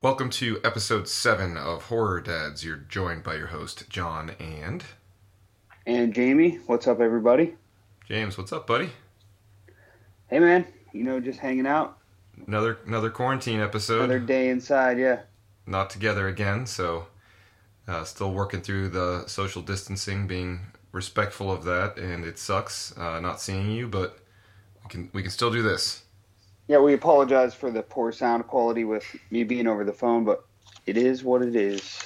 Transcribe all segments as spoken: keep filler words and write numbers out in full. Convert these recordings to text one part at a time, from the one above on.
Welcome to episode seven of Horror Dads. You're joined by your host, John and... And Jamie. What's up, everybody? James, what's up, buddy? Hey, man. You know, just hanging out. Another another quarantine episode. Another day inside, yeah. Not together again, so uh, still working through the social distancing, being respectful of that, and it sucks uh, not seeing you, but we can we can still do this. Yeah, we apologize for the poor sound quality with me being over the phone, but it is what it is.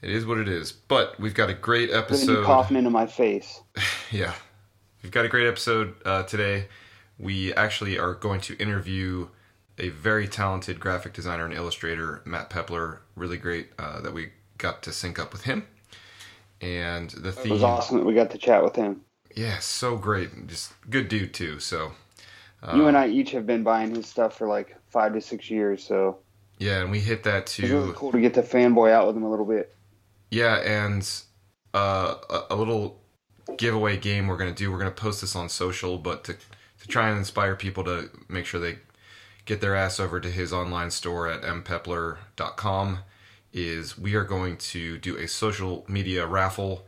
It is what it is. But we've got a great episode. You're coughing into my face. Yeah. We've got a great episode uh, today. We actually are going to interview a very talented graphic designer and illustrator, Matt Pepler. Really great uh, that we got to sync up with him. And the theme... It was awesome that we got to chat with him. Yeah, so great. Just good dude, too, so... You and I each have been buying his stuff for like five to six years, so... Yeah, and we hit that to... It was really cool to get to fanboy out with him a little bit. Yeah, and uh, a little giveaway game we're going to do. We're going to post this on social, but to to try and inspire people to make sure they get their ass over to his online store at m pepler dot com is we are going to do a social media raffle,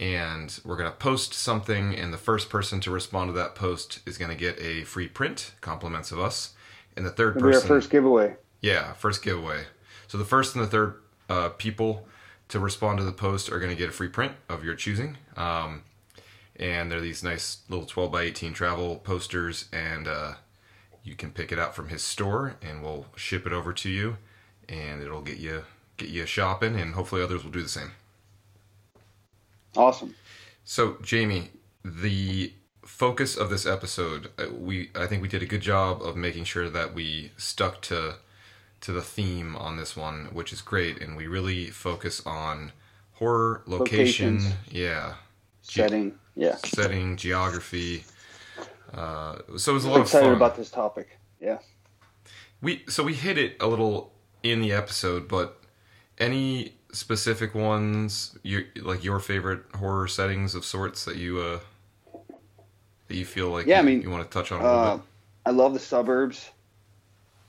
and we're going to post something, and the first person to respond to that post is going to get a free print, compliments of us, and the third It'll person... It'll be our first giveaway. Yeah, first giveaway. So the first and the third uh, people to respond to the post are going to get a free print of your choosing, um, and they're these nice little twelve by eighteen travel posters, and uh, you can pick it out from his store, and we'll ship it over to you, and it'll get you get you shopping, and hopefully others will do the same. Awesome. So, Jamie, the focus of this episode, we I think we did a good job of making sure that we stuck to to the theme on this one, which is great, and we really focus on horror, location, Locations. yeah, setting, ge- yeah, setting, geography. Uh, so it was a lot of fun. I'm excited about this topic. Yeah. We so we hit it a little in the episode, but any specific ones, your, like your favorite horror settings of sorts that you uh, that you feel like yeah, you, I mean, you want to touch on a little uh, bit? I love the suburbs.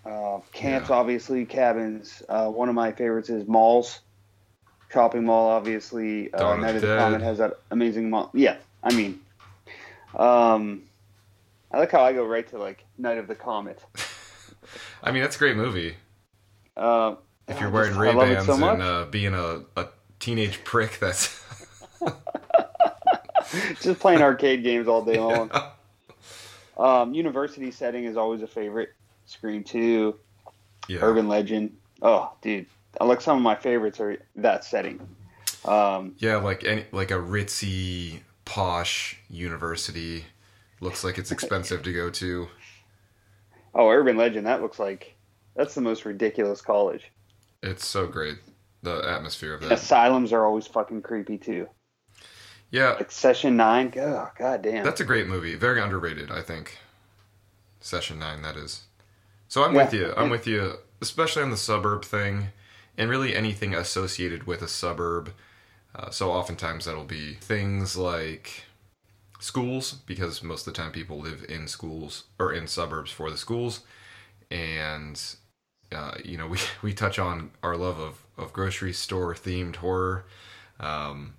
Uh, camps, yeah. Obviously. Cabins. Uh, one of my favorites is malls. Shopping mall, obviously. Uh, Night of the Comet has that amazing mall. Yeah, I mean. Um, I like how I go right to, like, Night of the Comet. I mean, that's a great movie. Uh, If you're wearing Ray-Bans so and uh, being a, a teenage prick, that's... Just playing arcade games all day long. Yeah. Um, university setting is always a favorite. Scream two, yeah. Urban Legend. Oh, dude. Like, some of my favorites are that setting. Um, yeah, like any, like a ritzy, posh university. Looks like it's expensive to go to. Oh, Urban Legend, that looks like... That's the most ridiculous college. It's so great, the atmosphere of that. Asylums are always fucking creepy, too. Yeah. Like Session nine, oh, goddamn. That's a great movie. Very underrated, I think. Session nine, that is. So I'm yeah. with you. I'm with you, especially on the suburb thing, and really anything associated with a suburb. Uh, so oftentimes that'll be things like schools, because most of the time people live in schools, or in suburbs for the schools, and... Uh, you know, we, we touch on our love of, of grocery store-themed horror. Um,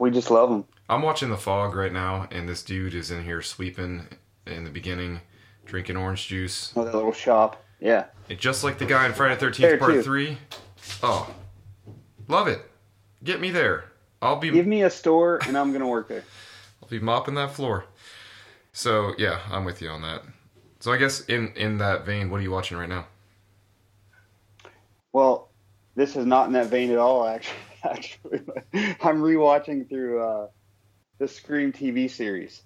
we just love them. I'm watching The Fog right now, and this dude is in here sweeping in the beginning, drinking orange juice. Oh, that little shop. Yeah. And just like the guy in Friday the thirteenth there Part too. three. Oh, love it. Get me there. I'll be... Give me a store, and I'm going to work there. I'll be mopping that floor. So, yeah, I'm with you on that. So I guess in, in that vein, what are you watching right now? Well, this is not in that vein at all, actually. actually. I'm rewatching through uh, the Scream T V series.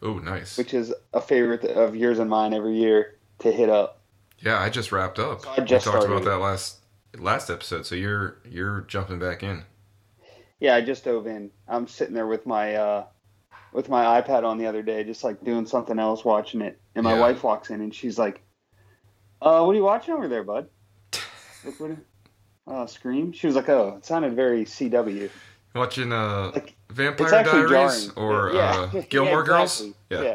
Oh, nice. Which is a favorite of yours and mine every year to hit up. Yeah, I just wrapped up. So I just we talked started. about that last last episode, so you're you're jumping back in. Yeah, I just dove in. I'm sitting there with my uh, with my iPad on the other day, just like doing something else, watching it. And my yeah. wife walks in and she's like, "Uh, what are you watching over there, bud?" Uh, Scream. She was like, "Oh, it sounded very C W." Watching uh, like, Vampire Diaries jarring. or yeah. uh, Gilmore yeah, exactly. Girls. Yeah.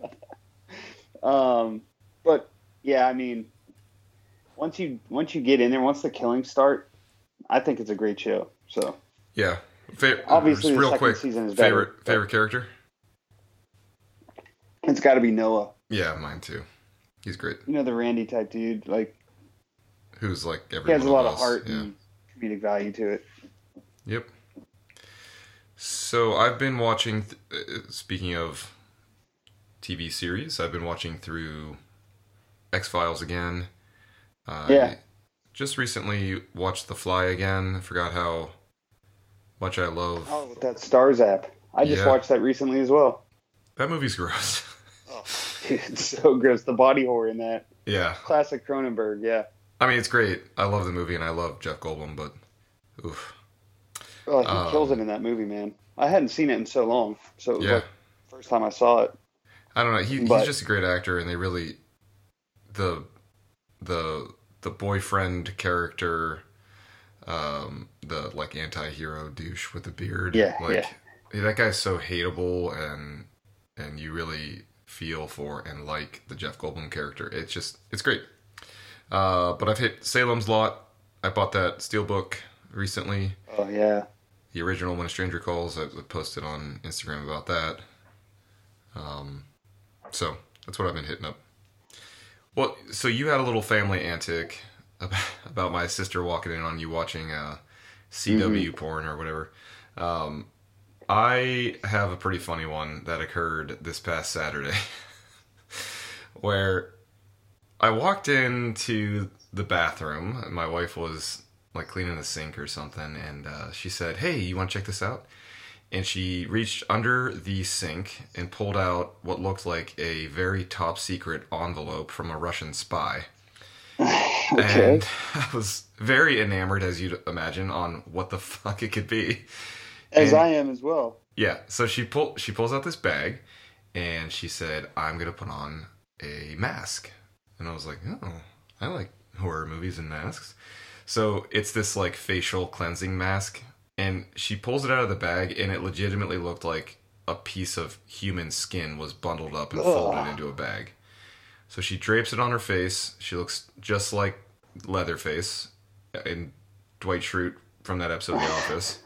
yeah. um, but yeah, I mean, once you once you get in there, once the killings start, I think it's a great show. So yeah, Fa- obviously, real the quick, season is favorite better, favorite character. It's got to be Noah. Yeah, mine too. He's great. You know, the Randy type dude, like who's like everyone he has a lot else. of heart yeah. and comedic value to it. Yep. So I've been watching. Th- speaking of T V series, I've been watching through X-Files again. Uh, yeah. Just recently watched The Fly again. Forgot how much I love. Oh, that Starz app. I just yeah. watched that recently as well. That movie's gross. Oh, dude, it's so gross. The body horror in that. Yeah. Classic Cronenberg. Yeah. I mean, it's great. I love the movie and I love Jeff Goldblum, but oof. Well, he um, kills it in that movie, man. I hadn't seen it in so long, so it was yeah. like the first time I saw it. I don't know. He, but, he's just a great actor, and they really the the the boyfriend character, um, the like anti-hero douche with the beard. Yeah, like yeah. that guy's so hateable, and and you really feel for and like the Jeff Goldblum character. It's just it's great. Uh, but I've hit Salem's Lot. I bought that steelbook recently. Oh yeah. The original When a Stranger Calls. I posted on Instagram about that. Um, so that's what I've been hitting up. Well, so you had a little family antic about, about my sister walking in on you watching uh, C W mm-hmm. porn or whatever. Um, I have a pretty funny one that occurred this past Saturday where I walked into the bathroom and my wife was like cleaning the sink or something, and uh, she said, "Hey, you want to check this out?" And she reached under the sink and pulled out what looked like a very top secret envelope from a Russian spy. Okay. And I was very enamored, as you'd imagine, on what the fuck it could be. As and, I am as well. Yeah. So she pull, she pulls out this bag and she said, "I'm going to put on a mask." And I was like, "Oh, I like horror movies and masks." So it's this like facial cleansing mask. And she pulls it out of the bag, and it legitimately looked like a piece of human skin was bundled up and Ugh. folded into a bag. So she drapes it on her face. She looks just like Leatherface and Dwight Schrute from that episode of The Office.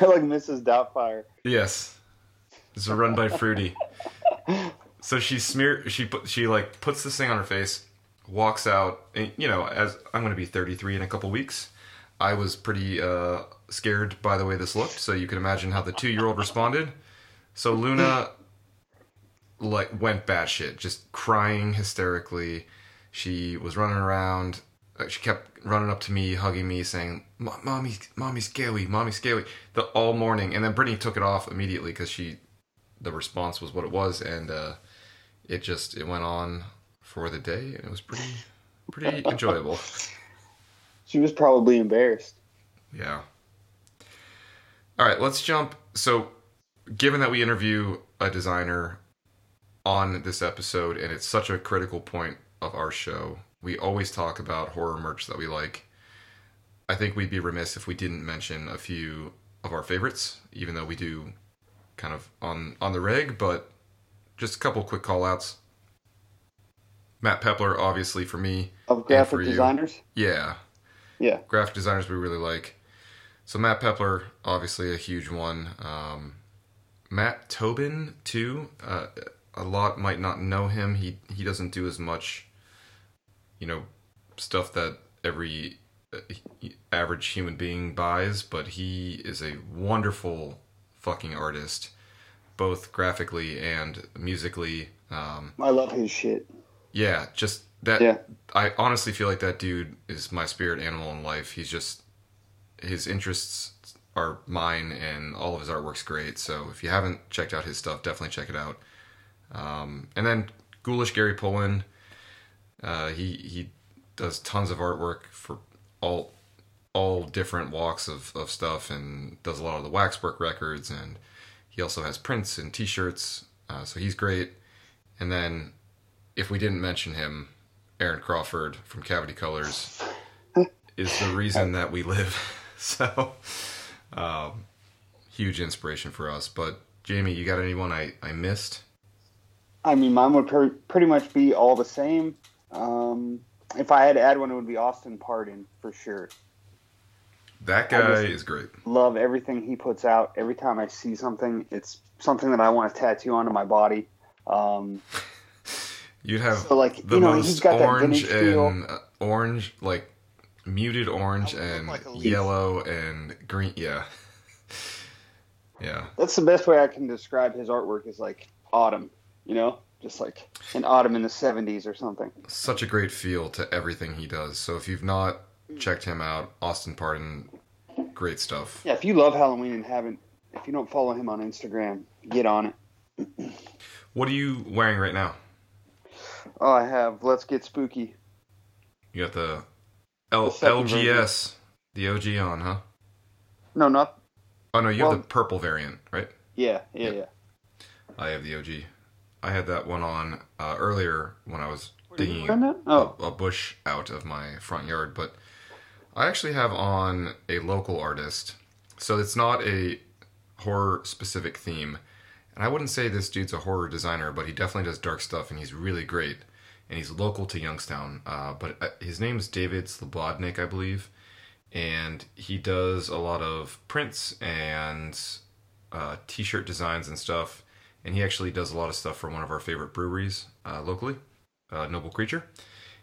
Like Missus Doubtfire. Yes. It's a run by Fruity. So she smear she put she like puts this thing on her face, walks out, and you know, as I'm going to be thirty-three in a couple weeks, I was pretty uh, scared by the way this looked, so you can imagine how the two-year-old responded. So Luna, like, went batshit, just crying hysterically. She was running around. She kept running up to me, hugging me, saying, "Mommy, mommy's scary, mommy's scary," the all morning. And then Brittany took it off immediately because she, the response was what it was, and uh, it just it went on for the day, and it was pretty pretty enjoyable. She was probably embarrassed. Yeah. All right, let's jump. So, given that we interview a designer on this episode, and it's such a critical point of our show, we always talk about horror merch that we like. I think we'd be remiss if we didn't mention a few of our favorites, even though we do kind of on, on the reg, but just a couple quick call-outs. Matt Pepler, obviously, for me. Of graphic designers? Yeah. Yeah. Graphic designers we really like. So Matt Pepler, obviously a huge one. Um, Matt Tobin, too. Uh, a lot might not know him. He he doesn't do as much, you know, stuff that every uh, average human being buys, but he is a wonderful fucking artist, both graphically and musically. Um, I love his shit. Yeah, just... That yeah. I honestly feel like that dude is my spirit animal in life. He's just, his interests are mine, and all of his artwork's great. So if you haven't checked out his stuff, definitely check it out. Um, and then Ghoulish Gary Pullen, uh, he he does tons of artwork for all all different walks of, of stuff, and does a lot of the Waxwork Records, and he also has prints and T-shirts. Uh, so he's great. And then if we didn't mention him, Aaron Crawford from Cavity Colors is the reason that we live. So, um, huge inspiration for us. But, Jamie, you got anyone I, I missed? I mean, mine would per- pretty much be all the same. Um, if I had to add one, it would be Austin Pardon for sure. That guy is great. Love everything he puts out. Every time I see something, it's something that I want to tattoo onto my body. Um, You'd have so like, the you know, most he's got orange that and uh, orange, like muted orange and like yellow and green. Yeah, yeah. That's the best way I can describe his artwork is like autumn. You know, just like an autumn in the seventies or something. Such a great feel to everything he does. So if you've not checked him out, Austin Pardon, great stuff. Yeah, if you love Halloween and haven't, if you don't follow him on Instagram, get on it. What are you wearing right now? Oh, I have Let's Get Spooky. You got the, L- the L G S, version. The O G on, huh? No, not... Oh, no, you well, have the purple variant, right? Yeah, yeah, yeah, yeah. I have the O G. I had that one on uh, earlier when I was Were digging oh. a, a bush out of my front yard, but I actually have on a local artist, so it's not a horror-specific theme. And I wouldn't say this dude's a horror designer, but he definitely does dark stuff, and he's really great. And he's local to Youngstown, uh, but his name is David Slobodnik, I believe. And he does a lot of prints and uh, T-shirt designs and stuff. And he actually does a lot of stuff for one of our favorite breweries uh, locally, uh, Noble Creature.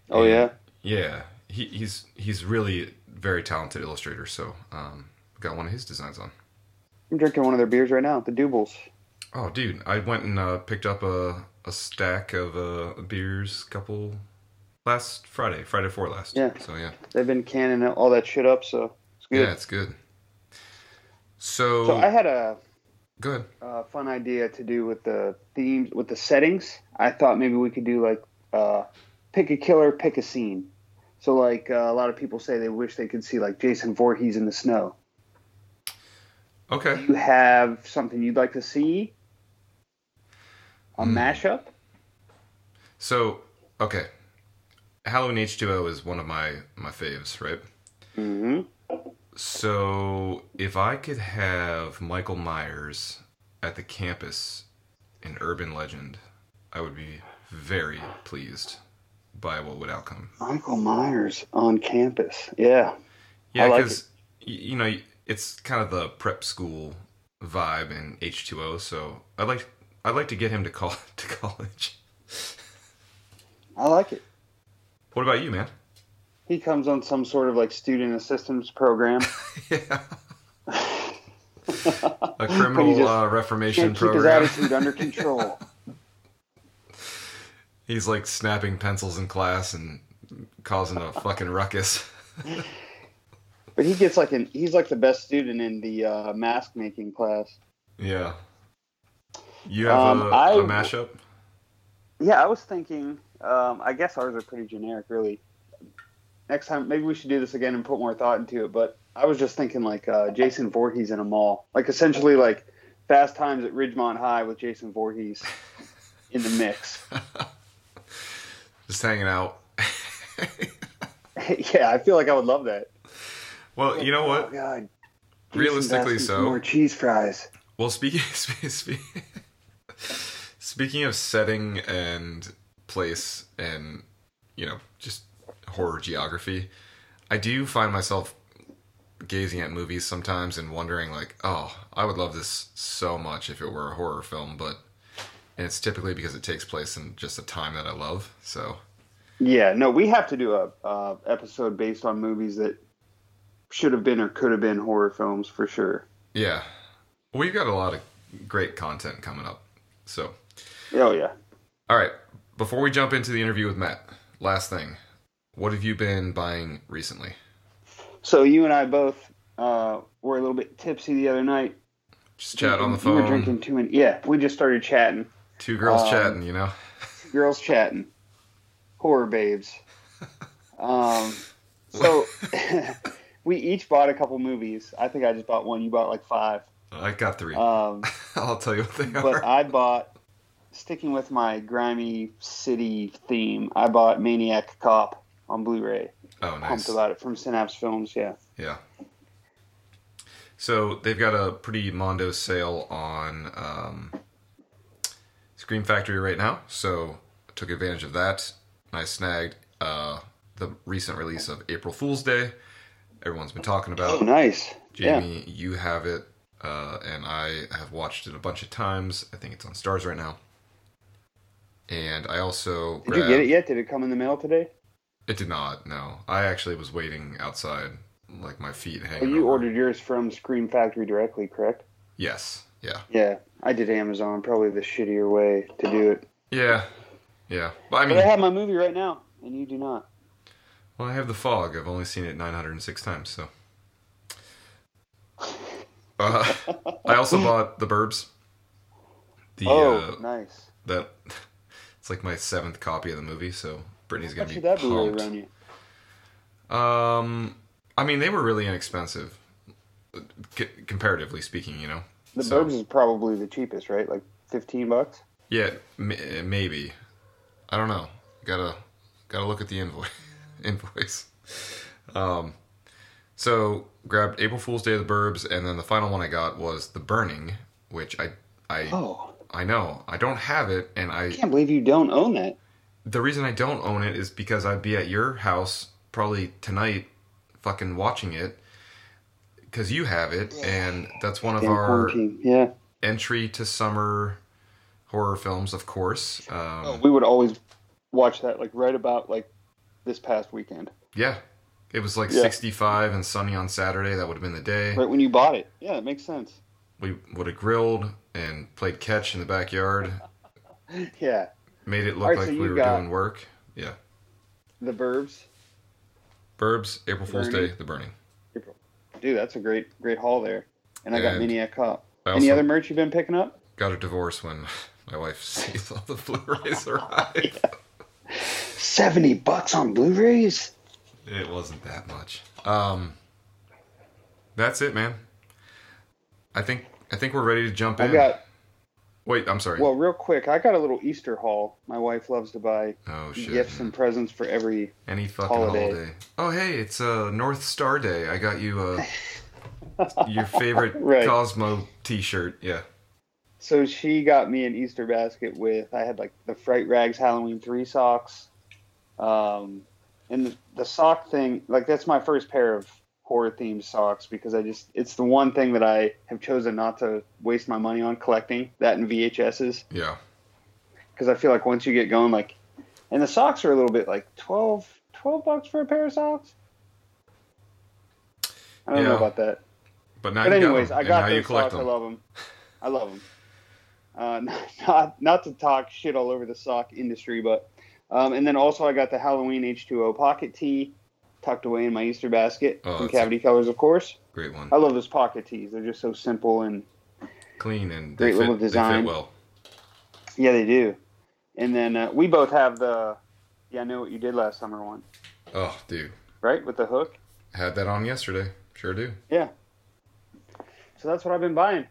Oh, and, yeah? Yeah. He, he's he's really very talented illustrator, so um, got one of his designs on. I'm drinking one of their beers right now, the Doubles. Oh, dude. I went and uh, picked up a, a stack of uh, beers couple last Friday, Friday before last. Yeah. So, yeah. They've been canning all that shit up, so it's good. Yeah, it's good. So, so I had a... Good. Uh, fun idea to do with the themes, with the settings. I thought maybe we could do like uh, pick a killer, pick a scene. So like uh, a lot of people say they wish they could see like Jason Voorhees in the snow. Okay. Do you have something you'd like to see? A mm. mashup? So, okay. Halloween H two O is one of my, my faves, right? Mm-hmm. So, if I could have Michael Myers at the campus in Urban Legend, I would be very pleased by what would outcome. Michael Myers on campus. Yeah. Yeah, because, like you know, it's kind of the prep school vibe in H two O, so I'd like, I'd like to get him to, call, to college. I like it. What about you, man? He comes on some sort of like student assistance program. Yeah. A criminal uh, reformation can't program. Keep his attitude under control. He's like snapping pencils in class and causing a fucking ruckus. But he gets like an he's like the best student in the uh, mask making class. Yeah. You have um, a, I, a mashup? Yeah, I was thinking. Um, I guess ours are pretty generic, really. Next time, maybe we should do this again and put more thought into it, but I was just thinking, like, uh, Jason Voorhees in a mall. Like, essentially, like, Fast Times at Ridgemont High with Jason Voorhees in the mix. Just hanging out. Yeah, I feel like I would love that. Well, you know what? Oh, God. Realistically, so. More cheese fries. Well, speaking, speaking of setting and place and, you know, just horror geography, I do find myself gazing at movies sometimes and wondering like, oh, I would love this so much if it were a horror film, but and it's typically because it takes place in just a time that I love. So yeah, no, we have to do a uh, episode based on movies that should have been or could have been horror films for sure. Yeah, we've got a lot of great content coming up. So oh yeah. All right, before we jump into the interview with Matt, last thing. What have you been buying recently? So you and I both uh, were a little bit tipsy the other night. Just chat on the phone. We were drinking too many. Yeah, we just started chatting. Two girls um, chatting, you know. Two girls chatting. Horror babes. Um, so we each bought a couple movies. I think I just bought one. You bought like five. I got three. Um, I'll tell you what they but are. But I bought, sticking with my grimy city theme, I bought Maniac Cop on Blu-ray. Oh, nice. Pumped about it from Synapse Films, yeah. Yeah. So they've got a pretty mondo sale on um, Scream Factory right now. So I took advantage of that. I snagged uh, the recent release of April Fool's Day. Everyone's been talking about. Oh, nice. Jamie, yeah. You have it, uh, and I have watched it a bunch of times. I think it's on Stars right now. And I also... Did grabbed... you get it yet? Did it come in the mail today? It did not, no. I actually was waiting outside, like my feet hanging. Oh, you over. Ordered yours from Scream Factory directly, correct? Yes, yeah. Yeah, I did Amazon, probably the shittier way to do it. Yeah, yeah. But I, mean, but I have my movie right now, and you do not. Well, I have The Fog. I've only seen it nine hundred six times, so... Uh, I also bought The Burbs. The, oh, uh, nice. That... It's like my seventh copy of the movie, so Brittany's going to be pumped. How much did that Blu-ray run you? Um, I mean, they were really inexpensive, c- comparatively speaking, you know. The so, Burbs is probably the cheapest, right? Like fifteen bucks? Yeah, m- maybe. I don't know. Gotta gotta look at the invoice. invoice. Um, so, grabbed April Fool's Day of The Burbs, and then the final one I got was The Burning, which I... I oh. I know. I don't have it, and I... I can't believe you don't own it. The reason I don't own it is because I'd be at your house probably tonight fucking watching it because you have it, yeah. And that's one of Damn our yeah. entry to summer horror films, of course. Um, oh, we would always watch that like right about like this past weekend. Yeah. It was like yeah. sixty-five and sunny on Saturday. That would have been the day. Right when you bought it. Yeah, that makes sense. We would have grilled and played catch in the backyard. Yeah. Made it look right, like so we were doing work. Yeah. The Burbs. Burbs, April the Fool's Burning. Day, The Burning. April. Dude, that's a great, great haul there. And I and got Maniac Cop. Any other merch you've been picking up? Got a divorce when my wife sees all the Blu-rays arrive. Yeah. seventy bucks on Blu-rays? It wasn't that much. Um, that's it, man. I think I think we're ready to jump in. I got. Wait, I'm sorry. Well, real quick, I got a little Easter haul. My wife loves to buy oh, shit, gifts man. and presents for every any fucking holiday. holiday. Oh, hey, it's uh, North Star Day. I got you uh, your favorite right. Cosmo T-shirt. Yeah. So she got me an Easter basket with I had like the Fright Rags Halloween three socks, um, and the, the sock thing. Like that's my first pair of horror themed socks because I just it's the one thing that I have chosen not to waste my money on collecting, that and V H S's. Yeah. Because I feel like once you get going, like, and the socks are a little bit like twelve bucks for a pair of socks. I don't yeah. know about that. But now but you anyways, got them. I got those socks. Them. I love them. I love them. Uh, not not to talk shit all over the sock industry, but um, and then also I got the Halloween H two O pocket tee tucked away in my Easter basket oh, from Cavity Colors, of course. Great one. I love those pocket tees. They're just so simple and clean and great they fit, little design. They fit well. Yeah, they do. And then uh, we both have the yeah, I know what you did last summer one. Oh, dude. Right? With the hook? Had that on yesterday. Sure do. Yeah. So that's what I've been buying.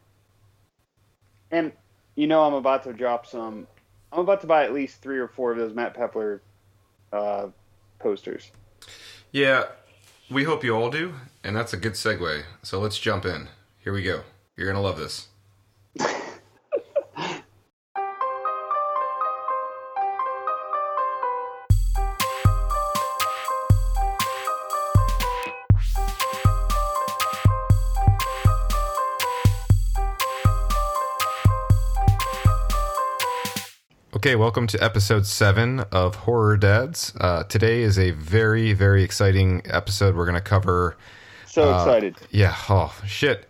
And you know I'm about to drop some I'm about to buy at least three or four of those Matt Pepler uh, posters. Yeah, we hope you all do, and that's a good segue. So let's jump in. Here we go. You're going to love this. Okay, welcome to episode seven of Horror Dads. Uh, today is a very, very exciting episode. We're going to cover... So uh, excited. Yeah, oh, shit.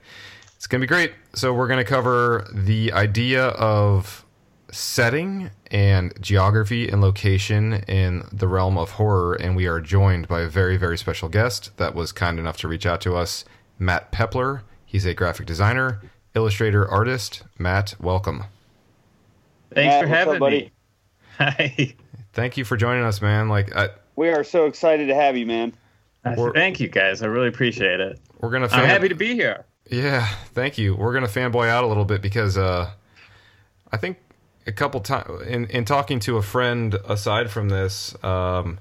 It's going to be great. So we're going to cover the idea of setting and geography and location in the realm of horror, and we are joined by a very, very special guest that was kind enough to reach out to us, Matt Pepler. He's a graphic designer, illustrator, artist. Matt, welcome. Thanks Matt, for having up, buddy? me. Hi. Thank you for joining us, man. Like, I, we are so excited to have you, man. Thank you, guys. I really appreciate it. We're gonna. Fan- I'm happy to be here. Yeah, thank you. We're gonna fanboy out a little bit because uh, I think a couple times in, in talking to a friend aside from this, um,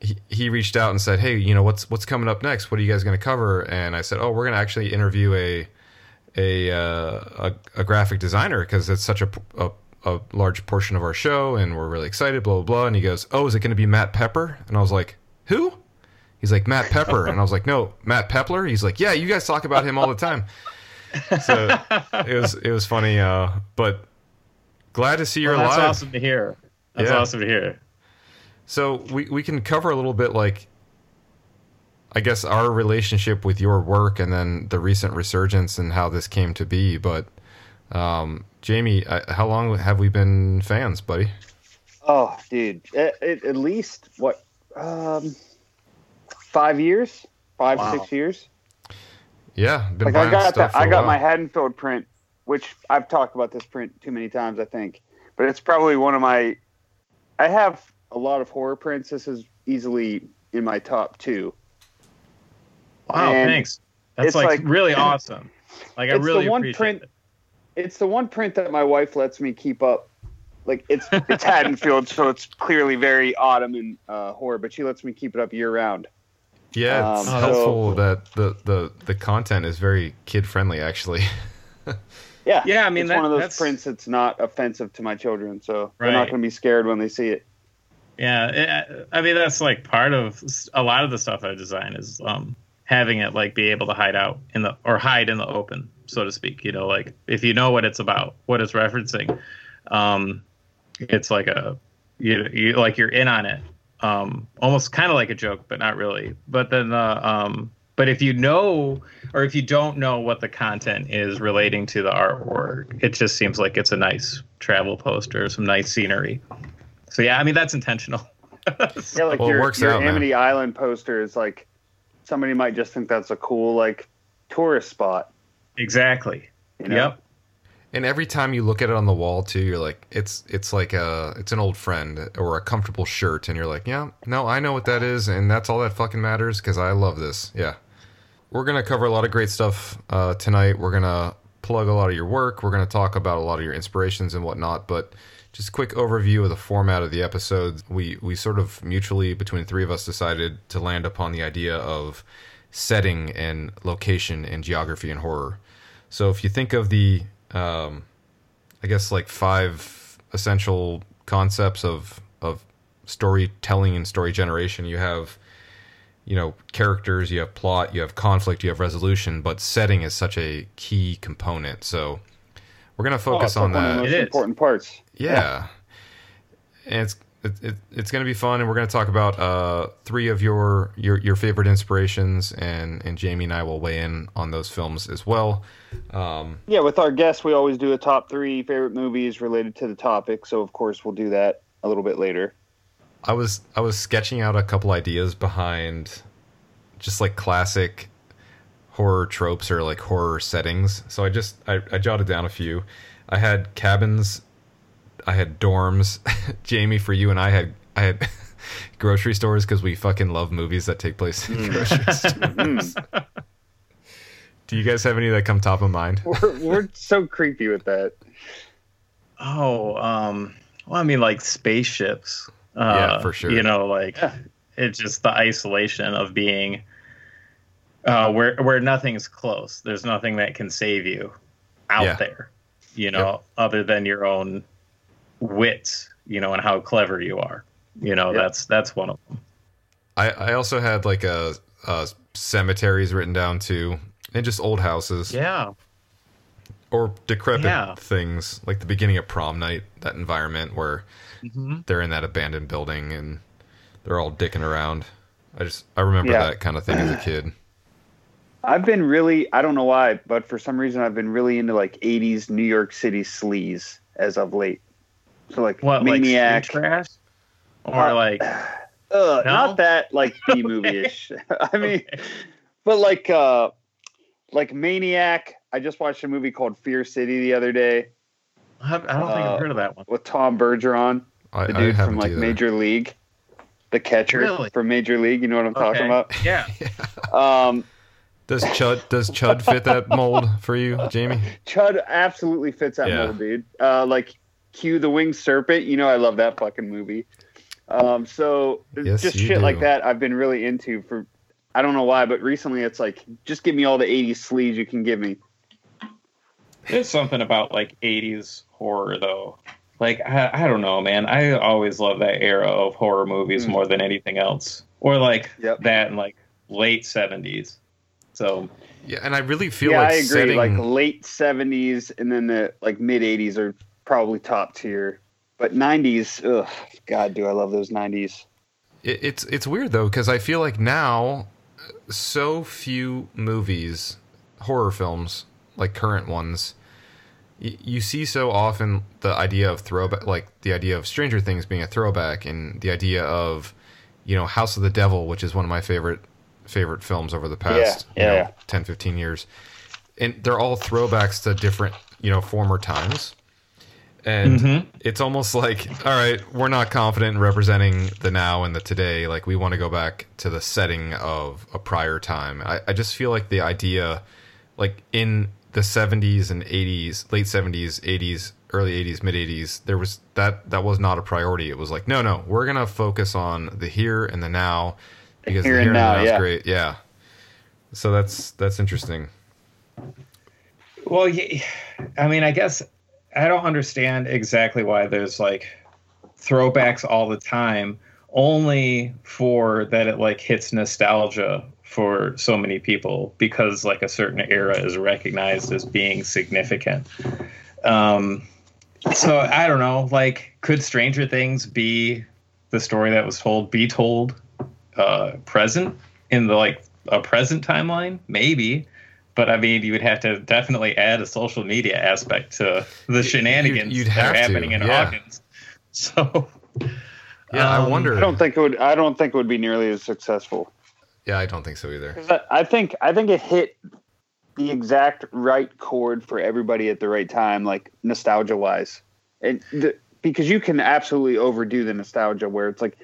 he he reached out and said, "Hey, you know what's what's coming up next? What are you guys gonna cover?" And I said, "Oh, we're gonna actually interview a." A, uh, a a graphic designer because it's such a, a a large portion of our show and we're really excited, blah blah blah. And he goes, "Oh, is it going to be Matt Pepler?" And I was like, who? He's like, Matt Pepper. And I was like, no, Matt Pepler? He's like, yeah, you guys talk about him all the time. So it was it was funny, uh, but glad to see you're well, that's alive. That's awesome to hear. That's yeah. awesome to hear. So we, we can cover a little bit, like, I guess our relationship with your work and then the recent resurgence and how this came to be. But um, Jamie, I, how long have we been fans, buddy? Oh, dude, at, at least what, um, five years, five, wow. six years. Yeah, been like I got that, I got my Haddonfield print, which I've talked about this print too many times, I think. But it's probably one of my. I have a lot of horror prints. This is easily in my top two. Wow! And thanks. That's like, like really awesome. Like I really the one appreciate print, it. It's the one print that my wife lets me keep up. Like it's it's Haddonfield, so it's clearly very autumn and uh, horror. But she lets me keep it up year round. Yeah, it's um, helpful so, that the, the, the content is very kid-friendly, actually. yeah, yeah. I mean, it's that, one of those that's... prints that's not offensive to my children, so right. they're not going to be scared when they see it. Yeah, it, I mean, that's like part of a lot of the stuff I design is um, having it like be able to hide out in the or hide in the open, so to speak. You know, like if you know what it's about, what it's referencing, um, it's like a you, you like you're in on it. Um, almost kind of like a joke, but not really. But then, uh, um, but if you know, or if you don't know what the content is relating to the artwork, it just seems like it's a nice travel poster, some nice scenery. So yeah, I mean that's intentional. so, yeah, like well, your, works your out, Amity man. Island poster is like somebody might just think that's a cool like tourist spot. Exactly. You know? Yep. And every time you look at it on the wall too, you're like, it's it's like a it's an old friend or a comfortable shirt, and you're like, yeah, no, I know what that is, and that's all that fucking matters because I love this. Yeah, we're gonna cover a lot of great stuff uh, tonight. We're gonna plug a lot of your work. We're gonna talk about a lot of your inspirations and whatnot. But just a quick overview of the format of the episodes. We we sort of mutually between the three of us decided to land upon the idea of setting and location and geography and horror. So if you think of the Um, I guess like five essential concepts of, of storytelling and story generation. You have, you know, characters, you have plot, you have conflict, you have resolution, but setting is such a key component. So we're going to focus oh, on that. One of the most it important is. Parts. Yeah. yeah. And it's, it, it, it's going to be fun. And we're going to talk about, uh, three of your, your, your favorite inspirations, and, and Jamie and I will weigh in on those films as well. Um, yeah, with our guests, we always do a top three favorite movies related to the topic. So of course we'll do that a little bit later. I was, I was sketching out a couple ideas behind just like classic horror tropes or like horror settings. So I just, I, I jotted down a few. I had cabins, I had dorms, Jamie, for you, and I had I had grocery stores because we fucking love movies that take place in mm. grocery stores. Do you guys have any that come top of mind? We're, we're so creepy with that. Oh, um, well, I mean, like spaceships. Uh, yeah, for sure. You know, like yeah. it's just the isolation of being uh, where where nothing's close. There's nothing that can save you out yeah. there. You know, yep. other than your own wits, you know, and how clever you are, you know, yep. that's, that's one of them. I, I also had like a, a cemeteries written down too, and just old houses. Yeah. Or decrepit yeah. things like the beginning of Prom Night, that environment where mm-hmm. they're in that abandoned building and they're all dicking around. I just, I remember yeah. that kind of thing as a kid. I've been really, I don't know why, but for some reason I've been really into like eighties New York City sleaze as of late. So like what, Maniac, like trash, or uh, like uh, no? Not that like B movie ish. I mean, okay. but like uh, like Maniac. I just watched a movie called Fear City the other day. I, I don't uh, think I've heard of that one. With Tom Bergeron, I, the dude from like either. Major League, the catcher really? from Major League. You know what I'm okay. talking about? Yeah. um, does Chud does Chud fit that mold for you, Jamie? Chud absolutely fits that yeah. mold, dude. Uh, like. Cue the Winged Serpent. You know, I love that fucking movie. Um, so yes, just shit do. like that I've been really into for, I don't know why, but recently it's like, just give me all the eighties sleaze you can give me. There's something about like eighties horror though. Like, I, I don't know, man. I always love that era of horror movies mm. more than anything else. or like yep. that in like late seventies. So yeah, and I really feel yeah, like I agree. Setting... Like late seventies and then the like mid eighties are probably top tier, but nineties. Ugh, God, do I love those nineties? It, it's it's weird though because I feel like now so few movies, horror films, like current ones. You see so often the idea of throwback, like the idea of Stranger Things being a throwback, and the idea of, you know, House of the Devil, which is one of my favorite favorite films over the past yeah, yeah, you know, yeah. ten, fifteen years. And they're all throwbacks to different, you know, former times. And mm-hmm. it's almost like, all right, we're not confident in representing the now and the today. Like, we want to go back to the setting of a prior time. I, I just feel like the idea, like in... the seventies and eighties, late seventies, eighties, early eighties, mid eighties, there was that that was not a priority. It was like, no, no, we're gonna focus on the here and the now because the here, the here and, and now, the now yeah. is great. Yeah. So that's that's interesting. Well, yeah, I mean, I guess I don't understand exactly why there's like throwbacks all the time, only for that it like hits nostalgia for so many people because like a certain era is recognized as being significant. Um, so I don't know, like could Stranger Things be the story that was told, be told uh, present in the like a present timeline? Maybe. But I mean, you would have to definitely add a social media aspect to the shenanigans you'd, you'd that are happening to. in yeah. Hawkins. So yeah, um, I wonder. I don't think it would, I don't think it would be nearly as successful. Yeah, I don't think so either. I think I think it hit the exact right chord for everybody at the right time, like nostalgia-wise. And the, because you can absolutely overdo the nostalgia where it's like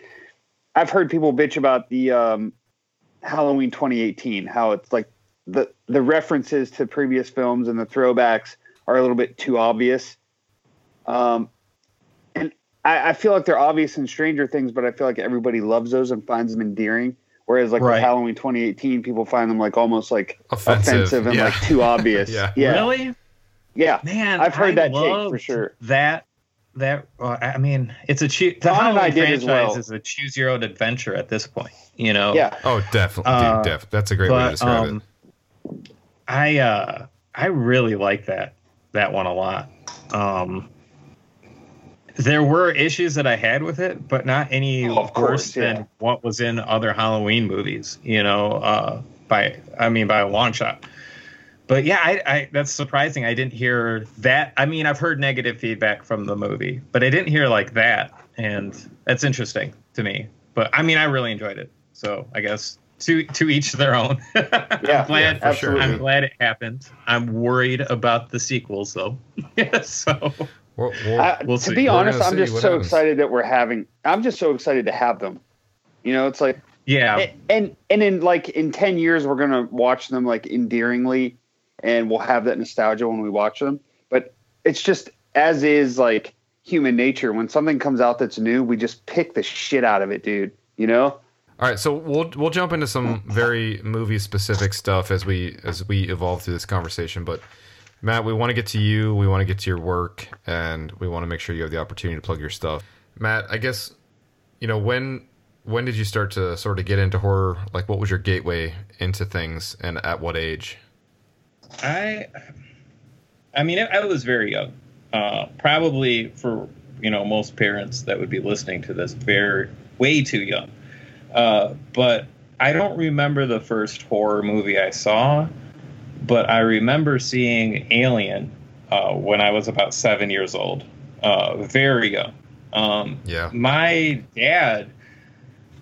I've heard people bitch about the um, Halloween twenty eighteen, how it's like the the references to previous films and the throwbacks are a little bit too obvious. Um, and I, I feel like they're obvious in Stranger Things, but I feel like everybody loves those and finds them endearing. Whereas, like, right. with Halloween twenty eighteen, people find them, like, almost, like, offensive, offensive and, yeah. like, too obvious. yeah. yeah. Really? Yeah. Man, I've heard I that take for sure. That, that uh, I mean, it's a cheap. The Halloween I did franchise as well. Is a choose your own adventure at this point, you know? Yeah. Oh, definitely. Uh, Dude, def- that's a great but, way to describe um, it. I, uh, I really like that, that one a lot. Um, There were issues that I had with it, but not any oh, of course, worse than yeah. what was in other Halloween movies, you know, uh, by, I mean, by a long shot. But yeah, I, I, that's surprising. I didn't hear that. I mean, I've heard negative feedback from the movie, but I didn't hear like that. And that's interesting to me. But I mean, I really enjoyed it. So I guess to to each their own. yeah, I'm glad, yeah, for sure. I'm glad it happened. I'm worried about the sequels, though. so... We'll, we'll, I, we'll to be we're honest, I'm just so happens. excited that we're having. I'm just so excited to have them. You know, it's like yeah, and and, and in like in ten years, we're gonna watch them like endearingly, and we'll have that nostalgia when we watch them. But it's just as is like human nature. When something comes out that's new, we just pick the shit out of it, dude. You know. All right, so we'll we'll jump into some very movie specific stuff as we as we evolve through this conversation, but. Matt, we want to get to you, we want to get to your work, and we want to make sure you have the opportunity to plug your stuff. Matt, I guess, you know, when when did you start to sort of get into horror? Like, what was your gateway into things, and at what age? I, I mean, I was very young. Uh, probably for, you know, most parents that would be listening to this, very way too young. Uh, but I don't remember the first horror movie I saw. But I remember seeing Alien uh, when I was about seven years old, uh, very young. Um, yeah. My dad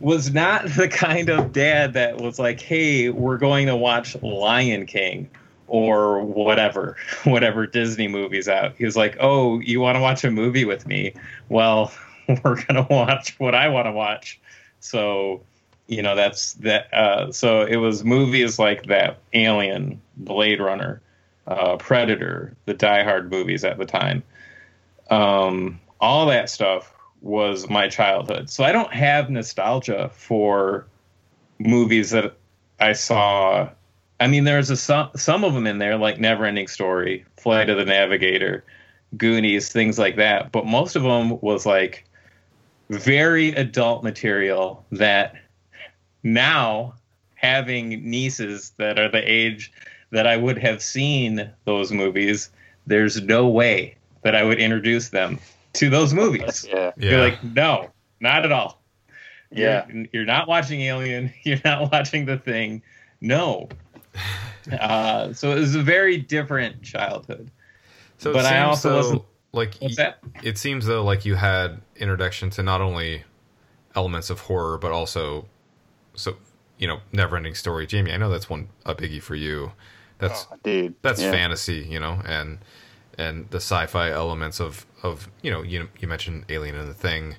was not the kind of dad that was like, hey, we're going to watch Lion King or whatever, whatever Disney movie's out. He was like, oh, you want to watch a movie with me? Well, we're going to watch what I want to watch. So... You know, that's that. Uh, so it was movies like that, Alien, Blade Runner, uh, Predator, the Die Hard movies at the time. Um, all that stuff was my childhood. So I don't have nostalgia for movies that I saw. I mean, there's a, some, some of them in there, like Neverending Story, Flight of the Navigator, Goonies, things like that. But most of them was like very adult material that now, having nieces that are the age that I would have seen those movies, there's no way that I would introduce them to those movies. Yeah. Yeah. You're like, no, not at all. Yeah. You're, you're not watching Alien. You're not watching The Thing. No. uh, so it was a very different childhood. So but I also though, wasn't. Like, what's that? It seems, though, like you had introduction to not only elements of horror, but also, so you know, Never-Ending Story. Jamie, I know that's one a biggie for you. That's oh, dude. That's yeah. fantasy, you know, and and the sci-fi elements of, of you know, you you mentioned Alien and The Thing.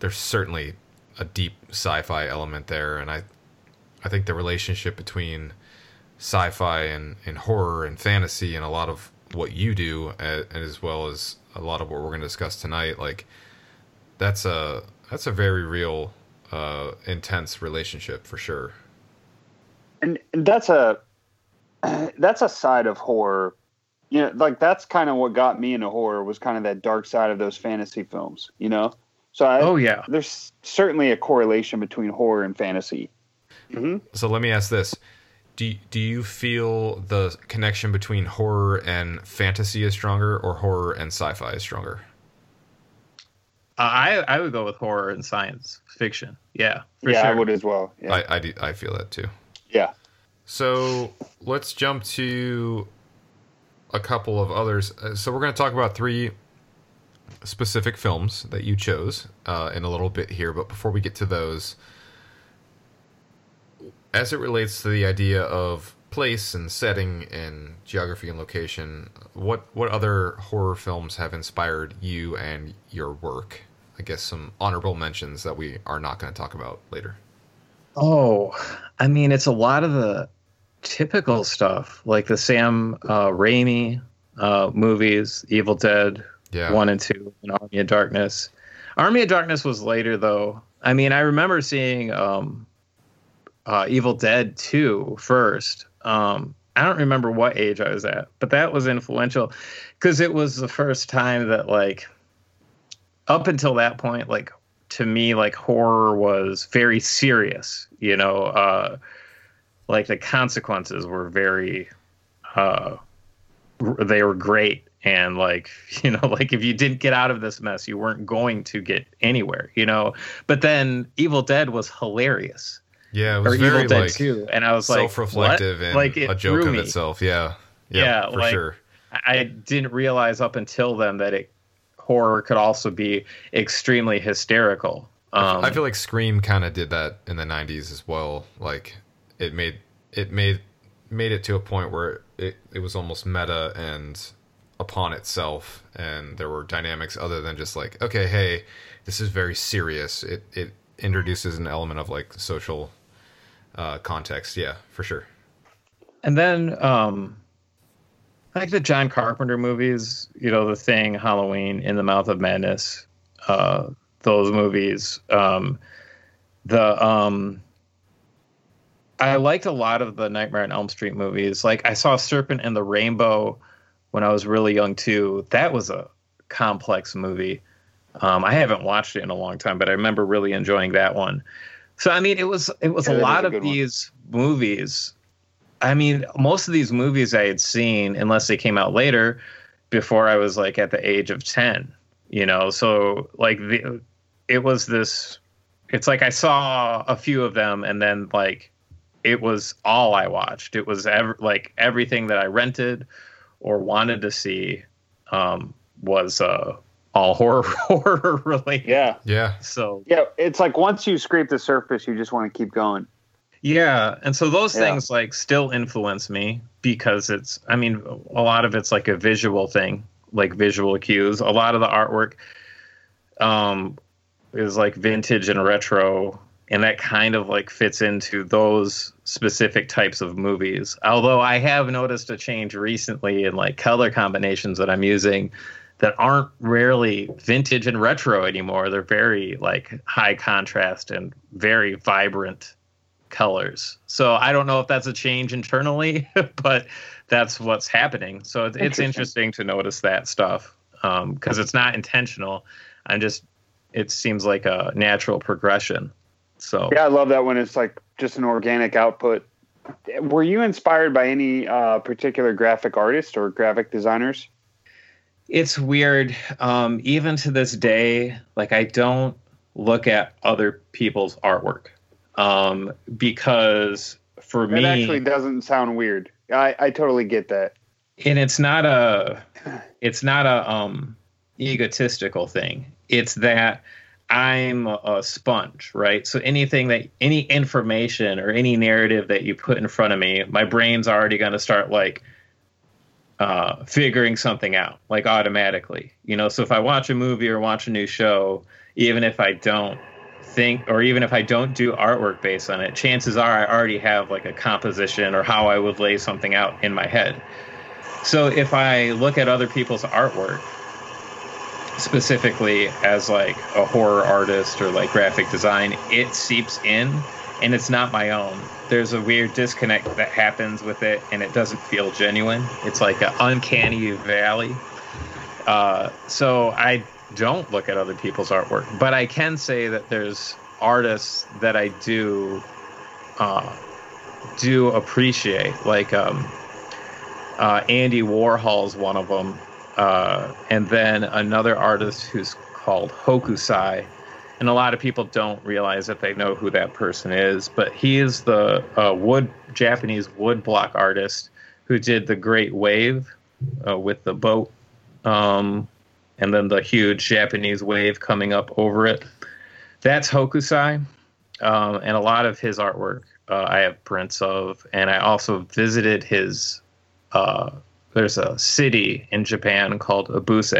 There's certainly a deep sci-fi element there, and I I think the relationship between sci-fi and, and horror and fantasy and a lot of what you do, as, as well as a lot of what we're going to discuss tonight, like that's a that's a very real, uh, intense relationship for sure. And, and that's a that's a side of horror. You know, like that's kind of what got me into horror was kind of that dark side of those fantasy films, you know? So I, oh, yeah. There's certainly a correlation between horror and fantasy. Mm-hmm. So let me ask this. Do, do you feel the connection between horror and fantasy is stronger or horror and sci-fi is stronger? Uh, I, I would go with horror and science fiction. Yeah, for yeah, sure. I would as well. Yeah. I, I, do, I feel that too. Yeah. So let's jump to a couple of others. So we're going to talk about three specific films that you chose uh, in a little bit here. But before we get to those, as it relates to the idea of place and setting and geography and location, what what other horror films have inspired you and your work? I guess some honorable mentions that we are not going to talk about later. Oh, I mean, it's a lot of the typical stuff, like the Sam uh, Raimi uh, movies, Evil Dead yeah. one and two, and Army of Darkness. Army of Darkness was later, though. I mean, I remember seeing um, uh, Evil Dead two first. Um, I don't remember what age I was at, but that was influential because it was the first time that, like, up until that point, like, to me, like, horror was very serious, you know, uh, like the consequences were very, uh, they were great. And like, you know, like if you didn't get out of this mess, you weren't going to get anywhere, you know, but then Evil Dead was hilarious. Yeah. It was or very Evil Dead like too. And I was like, self-reflective what? And like it a joke of itself. Yeah. Yeah. yeah for like, sure. I didn't realize up until then that it, horror could also be extremely hysterical. Um, I feel like Scream kind of did that in the nineties as well. Like, It made it made made it to a point where it, it was almost meta and upon itself, and there were dynamics other than just like, okay, hey, this is very serious. It it introduces an element of like social uh, context, yeah, for sure. And then um, like the John Carpenter movies, you know, The Thing, Halloween, In the Mouth of Madness, uh, those movies, um, the. Um, I liked a lot of the Nightmare on Elm Street movies. Like I saw Serpent and the Rainbow when I was really young too. That was a complex movie. Um, I haven't watched it in a long time, but I remember really enjoying that one. So, I mean, it was, it was yeah, a lot was a of these one. movies. I mean, most of these movies I had seen, unless they came out later before I was like at the age of ten, you know? So like the, it was this, it's like, I saw a few of them and then like, it was all I watched. It was ev- like everything that I rented or wanted to see um, was uh, all horror horror related. Yeah, yeah. So yeah, it's like once you scrape the surface, you just want to keep going. Yeah, and so those yeah. things like still influence me because it's. I mean, a lot of it's like a visual thing, like visual cues. A lot of the artwork um, is like vintage and retro. And that kind of like fits into those specific types of movies. Although I have noticed a change recently in like color combinations that I'm using that aren't rarely vintage and retro anymore. They're very like high contrast and very vibrant colors. So I don't know if that's a change internally, but that's what's happening. So it's interesting, it's interesting to notice that stuff um, because it's not intentional. I'm just, it seems like a natural progression. So yeah, I love that when it's like just an organic output. Were you inspired by any uh, particular graphic artist or graphic designers? It's weird. Um, even to this day, like I don't look at other people's artwork um, because for me, it actually doesn't sound weird. I, I totally get that. And it's not a, it's not a um, egotistical thing. It's that I'm a sponge, right? So anything that, any information or any narrative that you put in front of me, my brain's already going to start like uh, figuring something out, like automatically, you know? So if I watch a movie or watch a new show, even if I don't think, or even if I don't do artwork based on it, chances are I already have like a composition or how I would lay something out in my head. So if I look at other people's artwork, specifically as like a horror artist or like graphic design, it seeps in and it's not my own. There's a weird disconnect that happens with it and it doesn't feel genuine. It's like an uncanny valley. Uh, so I don't look at other people's artwork, but I can say that there's artists that I do uh, do appreciate. Like um, uh, Andy Warhol's one of them. Uh, and then another artist who's called Hokusai, and a lot of people don't realize that they know who that person is, but he is the uh, wood Japanese woodblock artist who did the Great Wave uh, with the boat, um, and then the huge Japanese wave coming up over it. That's Hokusai, um, and a lot of his artwork uh, I have prints of, and I also visited his... Uh, There's a city in Japan called Obuse,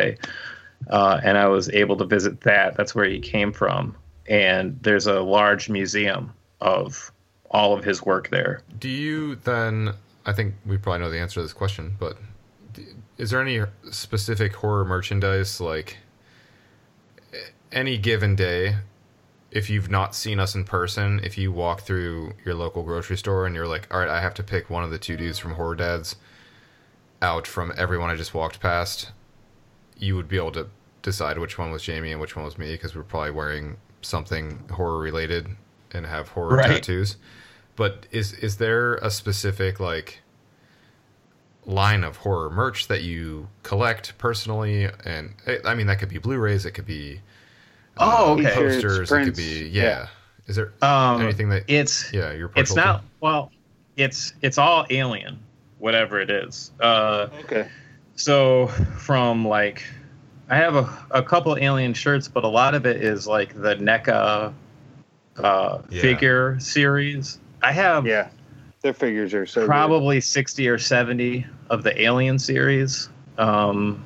uh, and I was able to visit that. That's where he came from. And there's a large museum of all of his work there. Do you then, I think we probably know the answer to this question, but is there any specific horror merchandise, like any given day, if you've not seen us in person, if you walk through your local grocery store and you're like, all right, I have to pick one of the two dudes from Horror Dads out from everyone I just walked past, you would be able to decide which one was Jamie and which one was me, because we're probably wearing something horror related and have horror right. tattoos. But is is there a specific like line of horror merch that you collect personally? And I mean, that could be Blu-rays, it could be oh um, okay. posters, it could be yeah. yeah. Is there um, anything that it's yeah you're it's not to? well it's it's all alien. Whatever it is. Uh, okay. So from like, I have a, a couple alien shirts, but a lot of it is like the NECA uh, yeah. figure series. I have yeah, their figures are so probably good. sixty or seventy of the alien series, um,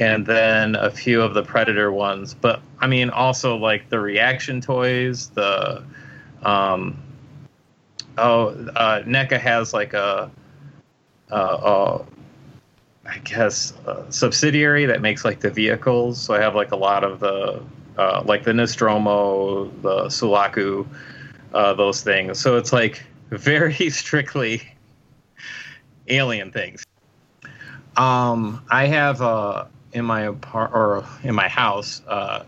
and then a few of the Predator ones. But I mean, also like the reaction toys. The um, oh, uh, NECA has like a. Uh, uh, I guess uh, subsidiary that makes like the vehicles. So I have like a lot of the uh, like the Nostromo, the Sulaco, uh, those things. So it's like very strictly alien things. Um, I have uh, in my apart or in my house. Uh,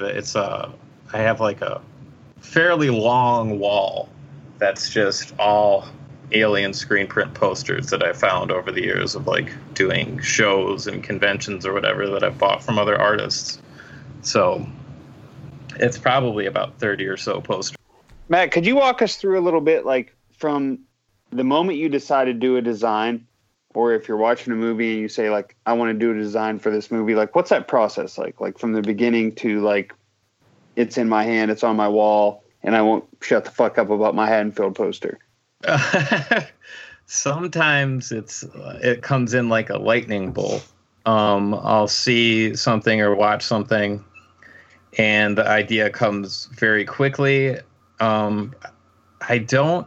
it's a uh, I have like a fairly long wall that's just all alien screen print posters that I found over the years of like doing shows and conventions or whatever that I've bought from other artists. So it's probably about thirty or so posters. Matt, could you walk us through a little bit, like from the moment you decide to do a design, or if you're watching a movie and you say like, I want to do a design for this movie, like what's that process like? Like from the beginning to like, it's in my hand, it's on my wall, and I won't shut the fuck up about my Haddonfield poster. Sometimes it's it comes in like a lightning bolt. Um, I'll see something or watch something, and the idea comes very quickly. Um, I don't.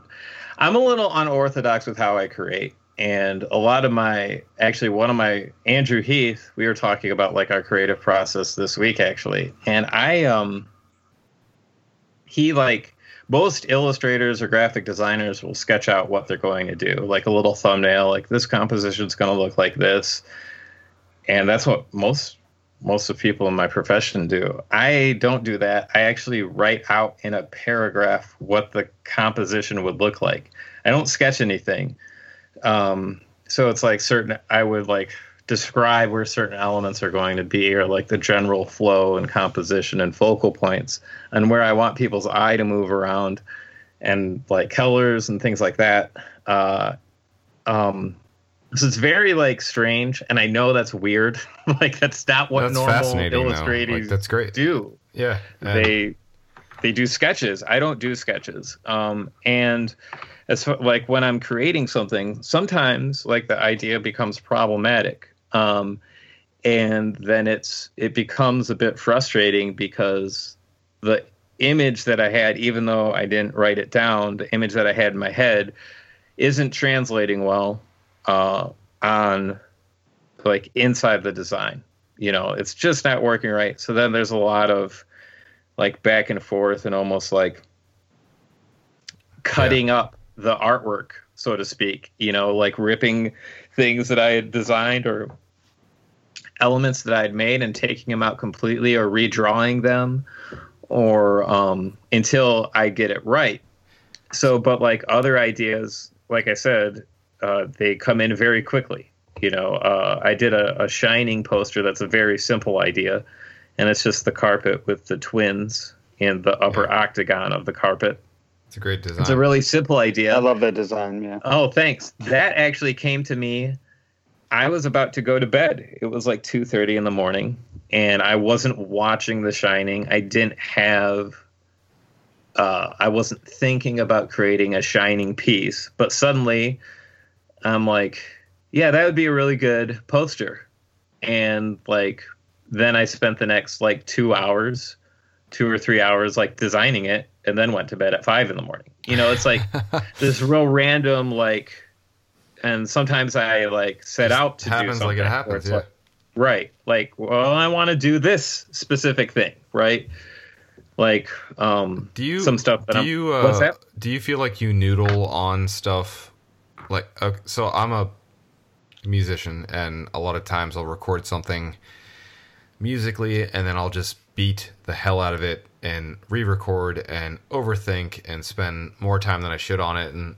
I'm a little unorthodox with how I create, and a lot of my actually one of my Andrew Heath. We were talking about like our creative process this week actually, and I um. He like. Most illustrators or graphic designers will sketch out what they're going to do, like a little thumbnail, like this composition is going to look like this. And that's what most most of the people in my profession do. I don't do that. I actually write out in a paragraph what the composition would look like. I don't sketch anything. Um, so it's like certain, I would like describe where certain elements are going to be, or like the general flow and composition and focal points, and where I want people's eye to move around, and like colors and things like that. Uh, um, So it's very like strange, and I know that's weird. Like that's not what that's normal illustrators like, that's great. do. Yeah, yeah, they they do sketches. I don't do sketches. Um, and it's like when I'm creating something, sometimes like the idea becomes problematic, um, and then it's it becomes a bit frustrating because the image that I had, even though I didn't write it down, the image that I had in my head isn't translating well. Uh, on like inside the design, you know, it's just not working right. So then there's a lot of like back and forth and almost like cutting yeah. up the artwork, so to speak, you know, like ripping things that I had designed or elements that I had made and taking them out completely or redrawing them or um, until I get it right. So, but like other ideas, like I said, Uh, they come in very quickly. You know, uh, I did a, a Shining poster that's a very simple idea, and it's just the carpet with the twins in the upper yeah. octagon of the carpet. It's a great design. It's a really simple idea. I love that design, yeah. Oh, thanks. That actually came to me. I was about to go to bed. It was like two thirty in the morning, and I wasn't watching The Shining. I didn't have... Uh, I wasn't thinking about creating a Shining piece, but suddenly... I'm like, yeah, that would be a really good poster. And like, then I spent the next like two hours, two or three hours, like designing it, and then went to bed at five in the morning. You know, it's like this real random, like, and sometimes I like set just out to happens do something. like it happens. Yeah. Like, right. Like, well, I want to do this specific thing. Right. Like, um, do you, some stuff. That do I'm, you, uh, what's that? Do you feel like you noodle on stuff? Like, okay, so I'm a musician, and a lot of times I'll record something musically, and then I'll just beat the hell out of it and re-record and overthink and spend more time than I should on it. And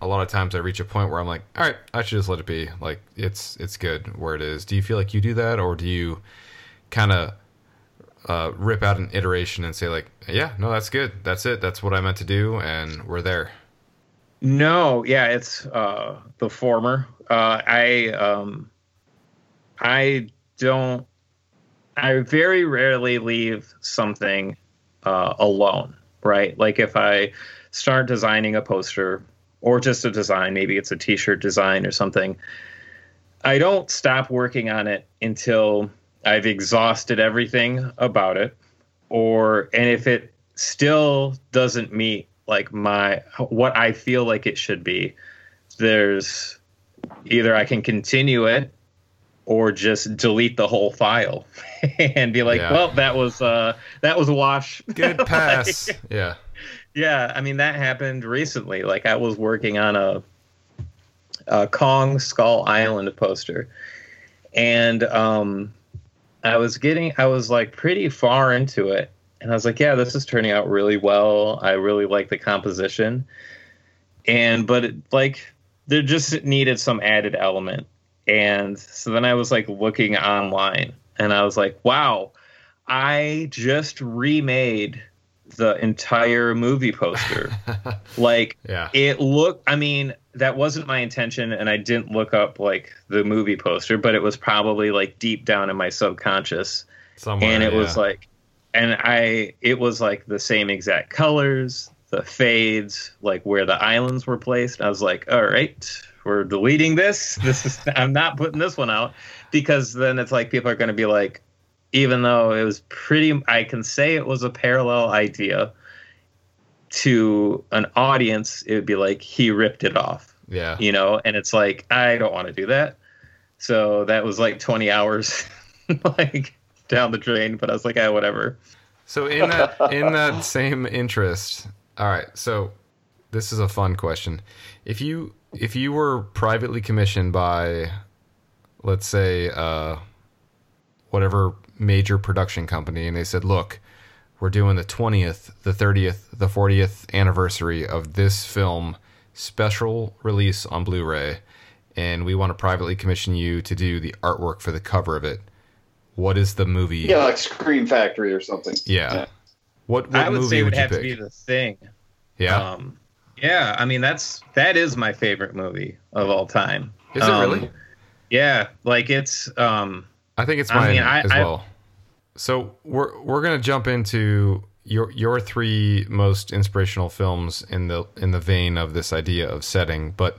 a lot of times I reach a point where I'm like, all right, I should just let it be. Like, it's it's good where it is. Do you feel like you do that, or do you kind of uh, rip out an iteration and say like, yeah, no, that's good. That's it. That's what I meant to do, and we're there? No, yeah, it's uh, the former. Uh, I um, I don't. I very rarely leave something uh, alone, right? Like if I start designing a poster or just a design, maybe it's a T-shirt design or something, I don't stop working on it until I've exhausted everything about it, or and if it still doesn't meet. Like my what I feel like it should be, there's either I can continue it or just delete the whole file and be like, yeah. well, that was uh, that was a wash. Good pass. like, yeah. Yeah. I mean, that happened recently. Like I was working on a, a Kong Skull Island poster, and um, I was getting I was like pretty far into it. And I was like, yeah, this is turning out really well. I really like the composition. And, but it, like, there just needed some added element. And so then I was like looking online, and I was like, wow, I just remade the entire movie poster. like yeah. it looked, I mean, that wasn't my intention. And I didn't look up like the movie poster, but it was probably like deep down in my subconscious. Somewhere, and it yeah. was like, And I, it was like the same exact colors, the fades, like where the islands were placed. I was like, all right, we're deleting this. This is, I'm not putting this one out, because then it's like people are going to be like, even though it was pretty, I can say it was a parallel idea to an audience. It would be like, he ripped it off. Yeah. You know, and it's like, I don't want to do that. So that was like twenty hours. like, down the drain, but I was like, ah, whatever. So in that in that same interest, all right, so this is a fun question. If you if you were privately commissioned by, let's say, uh whatever major production company, and they said, look, we're doing the twentieth, the thirtieth, the fortieth anniversary of this film special release on Blu-ray, and we want to privately commission you to do the artwork for the cover of it. What is the movie? Yeah, like Scream Factory or something. Yeah. yeah. What, what I would movie say it would, would have pick? to be The Thing. Yeah. Um, yeah, I mean, that's that is my favorite movie of all time. Is um, it really? Yeah, like it's. Um, I think it's mine I mean, I, as well. I, so we're we're gonna jump into your your three most inspirational films in the in the vein of this idea of setting, but.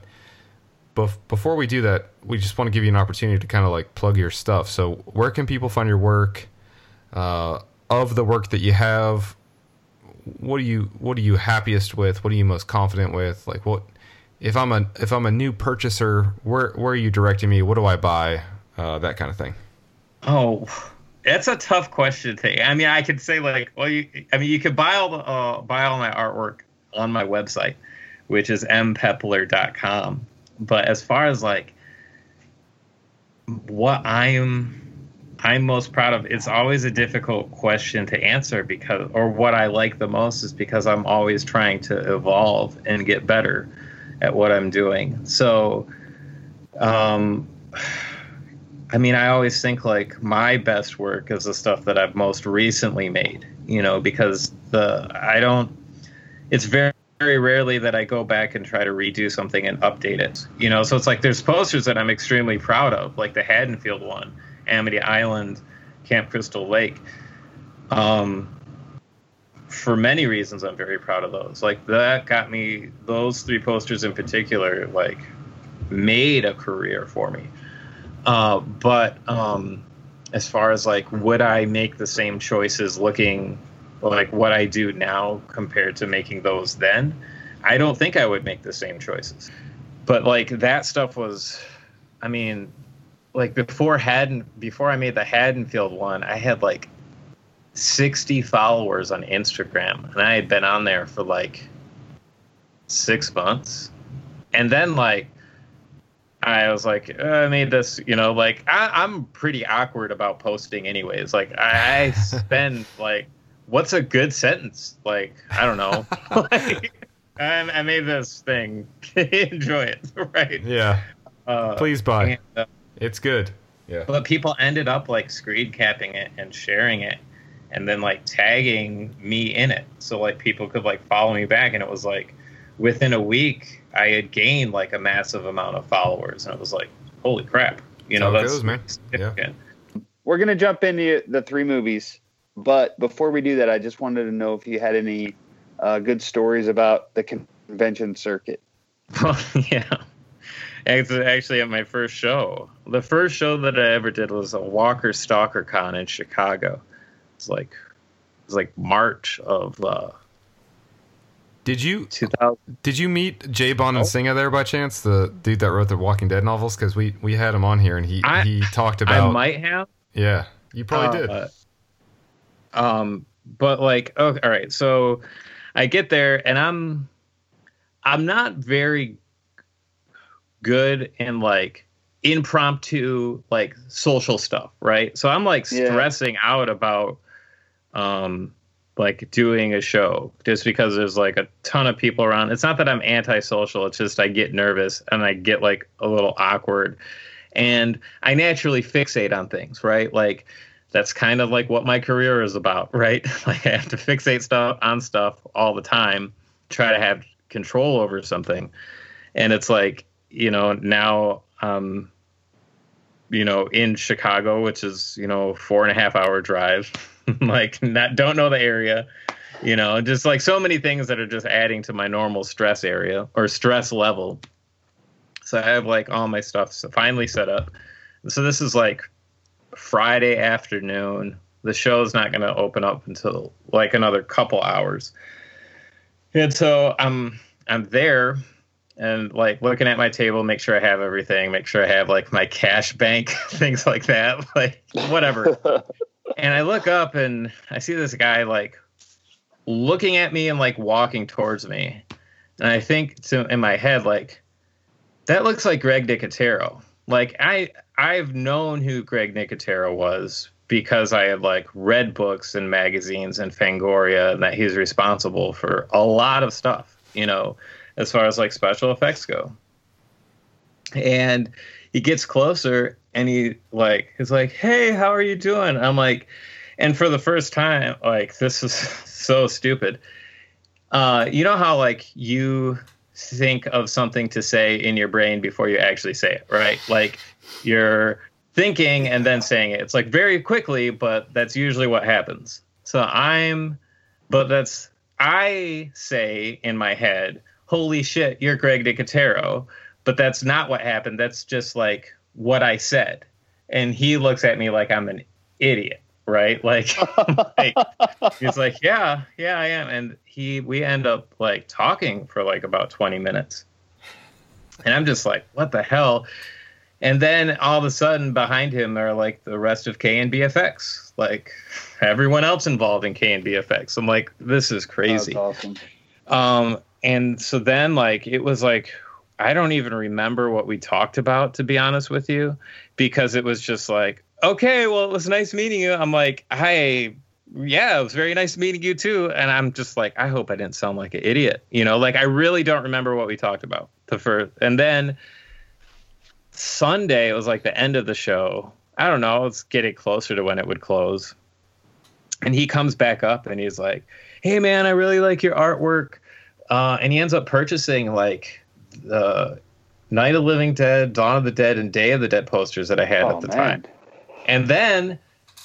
Before we do that, we just want to give you an opportunity to kind of like plug your stuff. So where can people find your work? Uh, of the work that you have, what are you what are you happiest with? What are you most confident with? Like what if I'm a if I'm a new purchaser, where where are you directing me? What do I buy? Uh, that kind of thing. Oh, that's a tough question to take. I mean, I could say like, well, you, I mean, you could buy all the, uh, buy all my artwork on my website, which is m pepler dot com. But as far as like what I'm, I'm most proud of, it's always a difficult question to answer because, or what I like the most is because I'm always trying to evolve and get better at what I'm doing. So, um, I mean, I always think like my best work is the stuff that I've most recently made, you know, because the, I don't, it's very, very rarely that I go back and try to redo something and update it, you know. So it's like there's posters that I'm extremely proud of, like the Haddonfield one, Amity Island, Camp Crystal Lake. Um, for many reasons, I'm very proud of those. Like that got me, those three posters in particular, like made a career for me. Uh, but um, as far as like, would I make the same choices looking like what I do now compared to making those then, I don't think I would make the same choices. But like that stuff was, I mean, like before Haddon, before I made the Haddonfield one, I had like sixty followers on Instagram, and I had been on there for like six months. And then like, I was like, oh, I made this, you know, like I, I'm pretty awkward about posting anyways. Like I, I spend like, what's a good sentence? Like, I don't know. like, I, I made this thing. Enjoy it, right? Yeah. Uh, Please buy. And, uh, it's good. Yeah. But people ended up, like, screen capping it and sharing it and then, like, tagging me in it. So, like, people could, like, follow me back. And it was, like, within a week, I had gained, like, a massive amount of followers. And it was like, holy crap. You know, that's, that's goes, significant. Yeah. We're going to jump into the three movies. But before we do that, I just wanted to know if you had any uh, good stories about the convention circuit. Well, yeah. Actually, at my first show. The first show that I ever did was a Walker Stalker Con in Chicago. It's like it was like March of uh Did you two thousand. Did you meet Jay Bonansinga oh. there by chance? The dude that wrote the Walking Dead novels, cuz we we had him on here and he I, he talked about I might have. Yeah. You probably uh, did. Um, but like, okay, all right. So I get there and I'm, I'm not very good in like impromptu, like social stuff. Right. So I'm like yeah. stressing out about, um, like doing a show just because there's like a ton of people around. It's not that I'm antisocial. It's just, I get nervous and I get like a little awkward and I naturally fixate on things. Right. Like, that's kind of like what my career is about, right? Like I have to fixate stuff on stuff all the time, try to have control over something. And it's like, you know, now, um, you know, in Chicago, which is, you know, four and a half hour drive, like not, don't know the area, you know, just like so many things that are just adding to my normal stress area or stress level. So I have like all my stuff finally set up. So this is like Friday afternoon. The show's not going to open up until like another couple hours. And so I'm I'm there and like looking at my table, make sure I have everything, make sure I have like my cash bank, things like that, like whatever. And I look up and I see this guy like looking at me and like walking towards me. And I think to, in my head, like, that looks like Greg Nicotero. Like I, I've known who Greg Nicotero was because I had like read books and magazines and Fangoria, and that he's responsible for a lot of stuff, you know, as far as like special effects go. And he gets closer and he like, he's like, hey, how are you doing? I'm like, and for the first time, like, this is so stupid. Uh, you know how like you think of something to say in your brain before you actually say it, right? Like you're thinking and then saying it. It's like very quickly, but that's usually what happens. So I'm, but that's, I say in my head, holy shit, you're Greg Nicotero. But that's not what happened. That's just like what I said. And he looks at me like I'm an idiot, right? Like, like he's like, yeah, yeah, I am. And he, we end up like talking for like about twenty minutes. And I'm just like, what the hell? And then all of a sudden behind him are like the rest of K and B F X, like everyone else involved in K and B F X. I'm like, this is crazy. That's awesome. Um, and so then like, it was like, I don't even remember what we talked about, to be honest with you, because it was just like, okay, well, it was nice meeting you. I'm like, hi, yeah, it was very nice meeting you too. And I'm just like, I hope I didn't sound like an idiot. You know, like I really don't remember what we talked about the first. And then Sunday, it was like the end of the show. I don't know. It's getting closer to when it would close. And he comes back up and he's like, hey man, I really like your artwork. Uh, and he ends up purchasing like, the Night of Living Dead, Dawn of the Dead, and Day of the Dead posters that I had oh, at the man. time. And then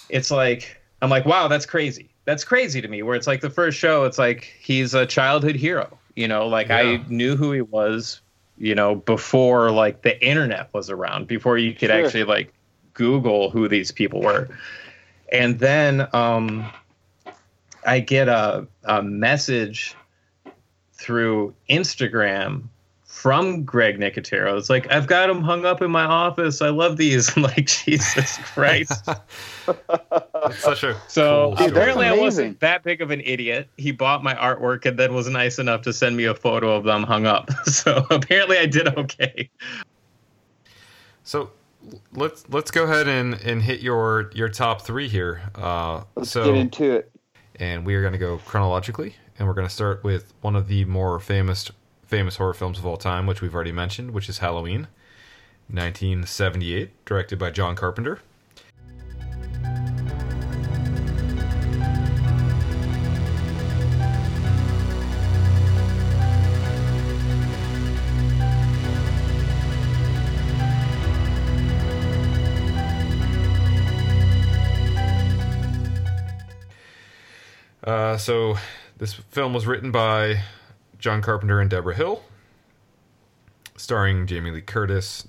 it's like, I'm like, wow, that's crazy. That's crazy to me, where it's like the first show, it's like he's a childhood hero. You know, like yeah. I knew who he was, you know, before like the internet was around, before you could sure. actually like Google who these people were. And then um, I get a, a message through Instagram from Greg Nicotero. It's like, I've got them hung up in my office. I love these. I'm like, Jesus Christ. It's such a so cool apparently I wasn't that big of an idiot. He bought my artwork and then was nice enough to send me a photo of them hung up. So apparently I did okay. So let's let's go ahead and, and hit your, your top three here. Uh, let's so, get into it. And we are going to go chronologically, and we're going to start with one of the more famous famous horror films of all time, which we've already mentioned, which is Halloween, nineteen seventy-eight, directed by John Carpenter. Uh, so this film was written by John Carpenter and Deborah Hill, starring Jamie Lee Curtis,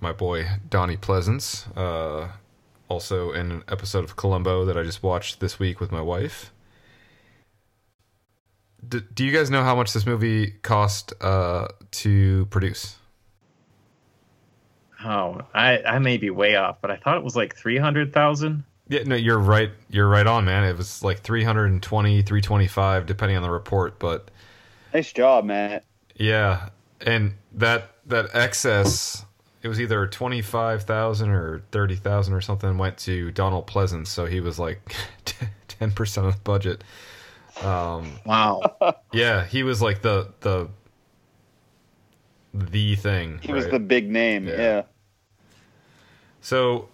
my boy Donnie Pleasance, uh, also in an episode of Columbo that I just watched this week with my wife. D- do you guys know how much this movie cost uh, to produce? Oh, I, I may be way off, but I thought it was like three hundred thousand dollars. Yeah, no, you're right. You're right on, man. It was like three hundred twenty thousand dollars, three hundred twenty-five thousand dollars, depending on the report, but... Nice job, Matt. Yeah, and that that excess, it was either twenty-five thousand or thirty thousand or something, went to Donald Pleasance, so he was like ten percent of the budget. Um, wow. Yeah, he was like the the the thing. He right? was the big name. Yeah. yeah. So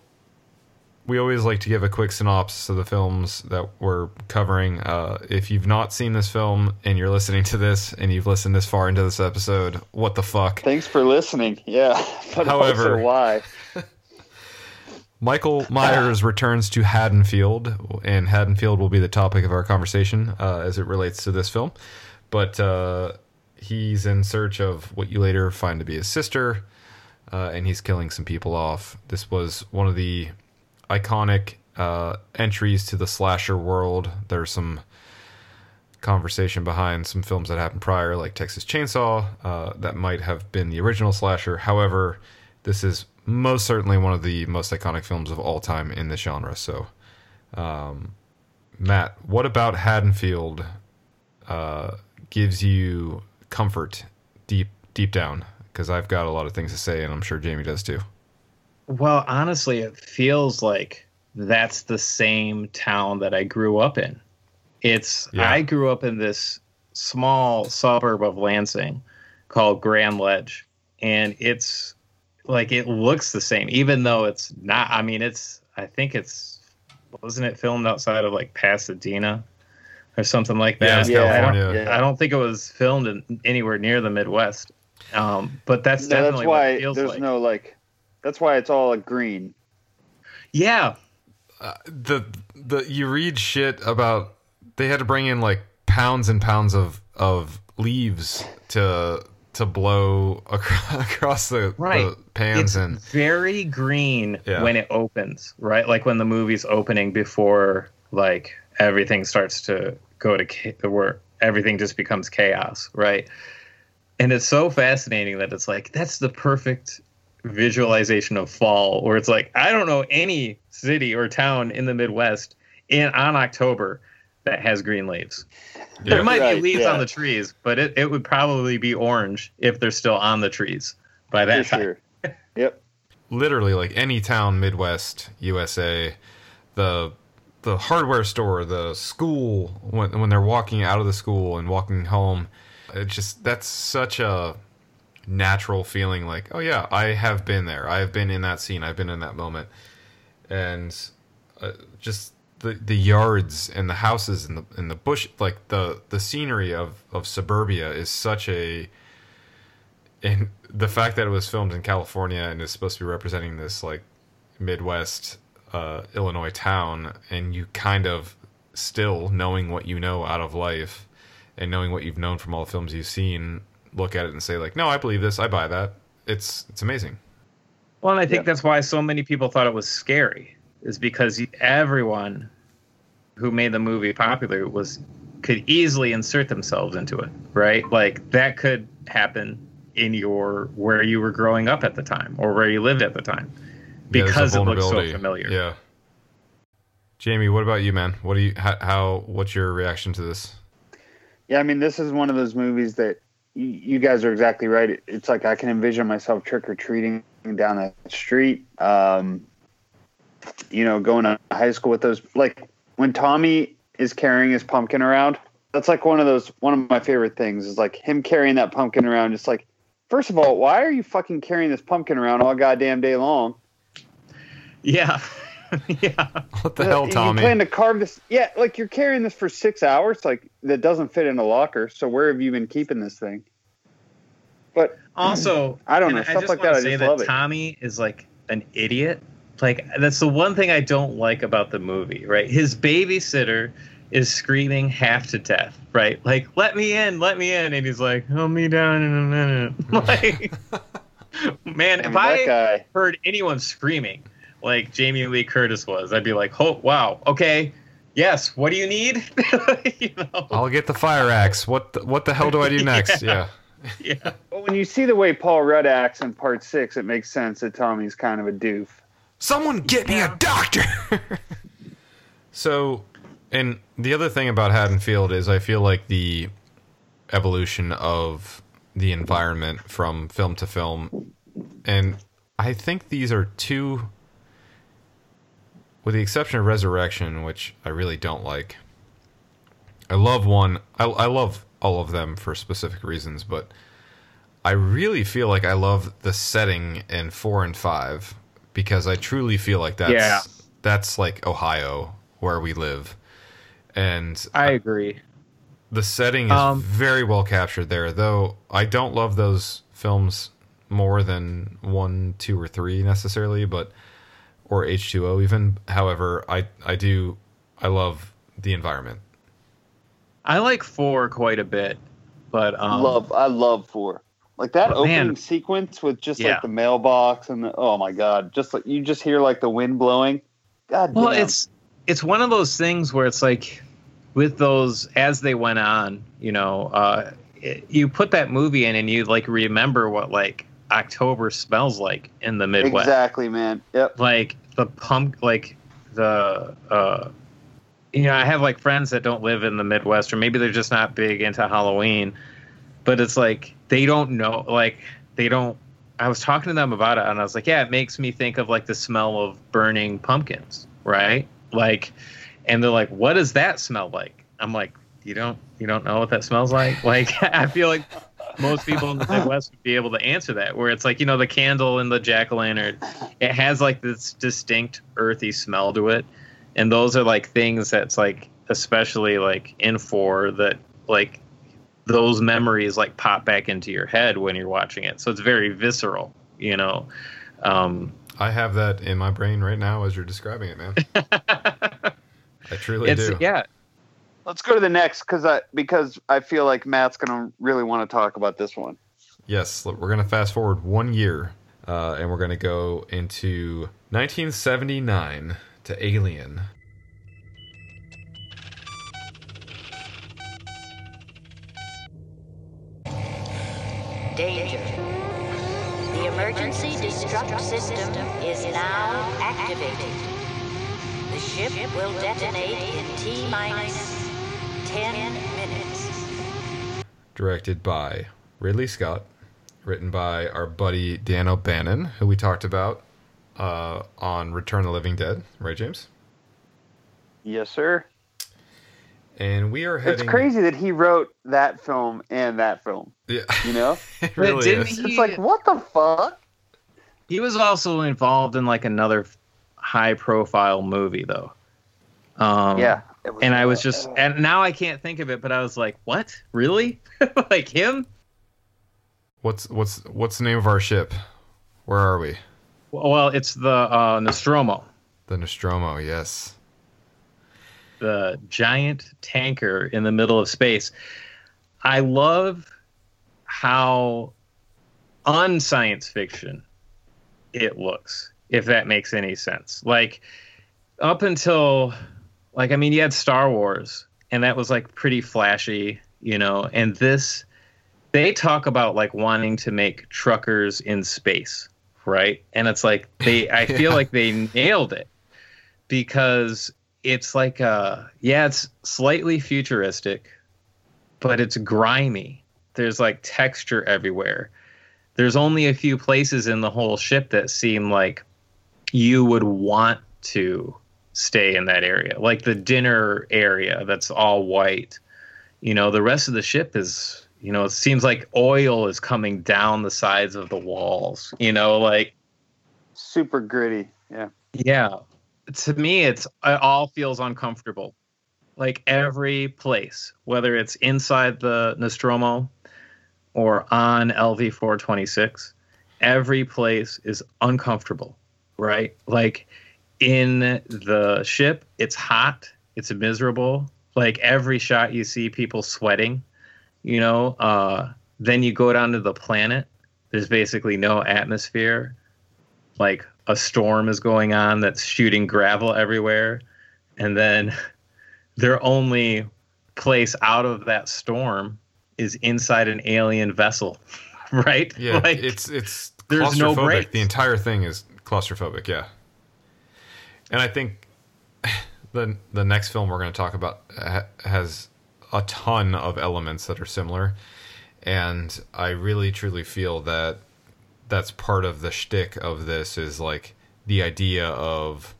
we always like to give a quick synopsis of the films that we're covering. Uh, if you've not seen this film and you're listening to this and you've listened this far into this episode, what the fuck? Thanks for listening. Yeah. But however, why? Michael Myers returns to Haddonfield, and Haddonfield will be the topic of our conversation uh, as it relates to this film. But uh, he's in search of what you later find to be his sister, uh, and he's killing some people off. This was one of the iconic uh, entries to the slasher world. There's some conversation behind some films that happened prior, like Texas Chainsaw, uh, that might have been the original slasher. However, this is most certainly one of the most iconic films of all time in this genre. So, um, Matt, what about Haddonfield uh, gives you comfort deep, deep down? Because I've got a lot of things to say, and I'm sure Jamie does too. Well, honestly, it feels like that's the same town that I grew up in. It's yeah. I grew up in this small suburb of Lansing called Grand Ledge, and it's like it looks the same, even though it's not. I mean, it's I think it's wasn't it filmed outside of like Pasadena or something like that? Yeah, yeah. I, don't, yeah. I don't think it was filmed in anywhere near the Midwest. Um, but that's no, definitely that's why what it feels there's like. no like. That's why it's all like green. Yeah, uh, the the you read shit about they had to bring in like pounds and pounds of of leaves to to blow across, across the, right. the pans. It's and very green yeah. when it opens, right? Like when the movie's opening before like everything starts to go to where everything just becomes chaos, right? And it's so fascinating that it's like that's the perfect visualization of fall, where it's like I don't know any city or town in the Midwest in on October that has green leaves. Yeah. There might right, be leaves yeah. on the trees, but it, it would probably be orange if they're still on the trees by that For time. Sure. Yep. Literally, like any town, Midwest U S A, the the hardware store, the school, when when they're walking out of the school and walking home, it's just that's such a natural feeling, like, oh yeah, I have been there, I've been in that scene, I've been in that moment. And uh, just the the yards and the houses and the and the bush, like the the scenery of of suburbia is such a, and the fact that it was filmed in California and is supposed to be representing this like Midwest uh Illinois town, and you kind of still, knowing what you know out of life and knowing what you've known from all the films you've seen, look at it and say like, no, I believe this. I buy that. It's it's amazing. Well, and I think yeah. that's why so many people thought it was scary, is because everyone who made the movie popular was could easily insert themselves into it, right? Like that could happen in your where you were growing up at the time or where you lived at the time, because yeah, it looks so familiar. Yeah. Jamie, what about you, man? What do you how, how what's your reaction to this? Yeah, I mean, this is one of those movies that. You guys are exactly right. It's like I can envision myself trick-or-treating down that street, um, you know, going to high school with those. Like when Tommy is carrying his pumpkin around, that's like one of those one of my favorite things is like him carrying that pumpkin around. Just like, first of all, why are you fucking carrying this pumpkin around all goddamn day long? Yeah. yeah. What the hell, you Tommy? You plan to carve this? Yeah, like you're carrying this for six hours. Like that doesn't fit in a locker. So where have you been keeping this thing? But also, I don't know. Stuff I just like that. I just that love it. Tommy is like an idiot. Like that's the one thing I don't like about the movie. Right? His babysitter is screaming half to death. Right? Like, let me in, let me in, and he's like, hold me down in a minute. Like, man, if I guy. heard anyone screaming like Jamie Lee Curtis was, I'd be like, oh, wow, okay, yes, what do you need? You know? I'll get the fire axe. What the, what the hell do I do next? yeah. yeah. yeah. Well, when you see the way Paul Rudd acts in part six, it makes sense that Tommy's kind of a doof. Someone get yeah. me a doctor! So, and the other thing about Haddonfield is I feel like the evolution of the environment from film to film, and I think these are two... with the exception of Resurrection, which I really don't like. I love one. I, I love all of them for specific reasons, but I really feel like I love the setting in four and five because I truly feel like that's yeah. that's like Ohio where we live. And I agree. I, the setting is um, very well captured there, though I don't love those films more than one, two, or three necessarily, but... or H two O even. However, I, I do, I love the environment. I like four quite a bit, but... Um, love, I love four. Like that opening man, sequence with just yeah. like the mailbox and the, oh my God, just like you just hear like the wind blowing. God well, damn. Well, it's, it's one of those things where it's like with those, as they went on, you know, uh, it, you put that movie in and you like remember what like October smells like in the Midwest. Exactly, man. Yep. Like the pump, like the, uh, you know, I have like friends that don't live in the Midwest, or maybe they're just not big into Halloween, but it's like, they don't know, like they don't, I was talking to them about it and I was like, yeah, it makes me think of like the smell of burning pumpkins. right? Like, and they're like, what does that smell like? I'm like, you don't, you don't know what that smells like? Like, I feel like most people in the Midwest would be able to answer that, where it's like, you know, the candle and the jack-o'-lantern, it has like this distinct earthy smell to it. And those are like things that's like, especially like in four, that like those memories like pop back into your head when you're watching it. So it's very visceral, you know? Um, I have that in my brain right now as you're describing it, man. I truly it's, do. Yeah. Let's go to the next, because I because I feel like Matt's going to really want to talk about this one. Yes, look, we're going to fast forward one year, uh, and we're going to go into nineteen seventy-nine to Alien. Danger. The emergency destruct system is now activated. The ship will detonate in T minus ten minutes. Directed by Ridley Scott, written by our buddy Dan O'Bannon, who we talked about uh, on Return of the Living Dead, right, James? Yes, sir. And we are heading. It's crazy that he wrote that film and that film. Yeah, you know, it really didn't is. He... It's like, what the fuck? He was also involved in like another high-profile movie, though. Um, yeah. And I was just, and now I can't think of it, but I was like, what? Really? Like him? What's what's what's the name of our ship? Where are we? Well, it's the uh, Nostromo. The Nostromo, yes. The giant tanker in the middle of space. I love how un-science fiction it looks, if that makes any sense. Like, up until... Like, I mean, you had Star Wars, and that was, like, pretty flashy, you know, and this, they talk about, like, wanting to make truckers in space, right? And it's like, they, I feel yeah. like they nailed it, because it's like, uh, yeah, it's slightly futuristic, but it's grimy. There's, like, texture everywhere. There's only a few places in the whole ship that seem like you would want to stay in that area, like the dinner area that's all white. You know, the rest of the ship is, you know, it seems like oil is coming down the sides of the walls, you know, like super gritty. Yeah. Yeah. To me, it's, it all feels uncomfortable. Like every place, whether it's inside the Nostromo or on L V four twenty-six, every place is uncomfortable, right? Like, in the ship, it's hot, it's miserable. Like every shot you see people sweating, you know. Uh, then you go down to the planet, there's basically no atmosphere. Like a storm is going on that's shooting gravel everywhere. And then their only place out of that storm is inside an alien vessel, right? Yeah, like, it's, it's there's no break. The entire thing is claustrophobic, yeah. And I think the the next film we're going to talk about ha- has a ton of elements that are similar, and I really truly feel that that's part of the shtick of this, is like the idea of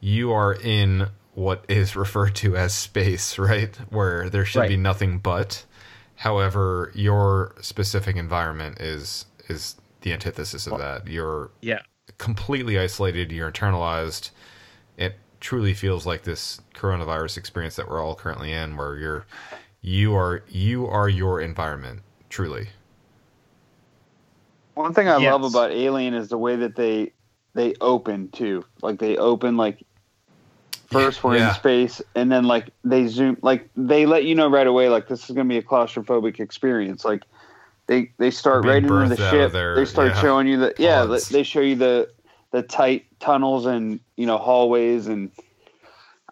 you are in what is referred to as space, right? Where there should right. be nothing but. However, your specific environment is is the antithesis of that. You're yeah. completely isolated, you're internalized. It truly feels like this coronavirus experience that we're all currently in, where you're you are you are your environment, truly. One thing I yes. love about Alien is the way that they they open too. Like they open like first yeah, we're yeah. in space, and then like they zoom, like they let you know right away, like this is gonna be a claustrophobic experience. Like They they start right into the ship. Their, they start yeah, showing you the yeah. Pods. They show you the the tight tunnels and, you know, hallways, and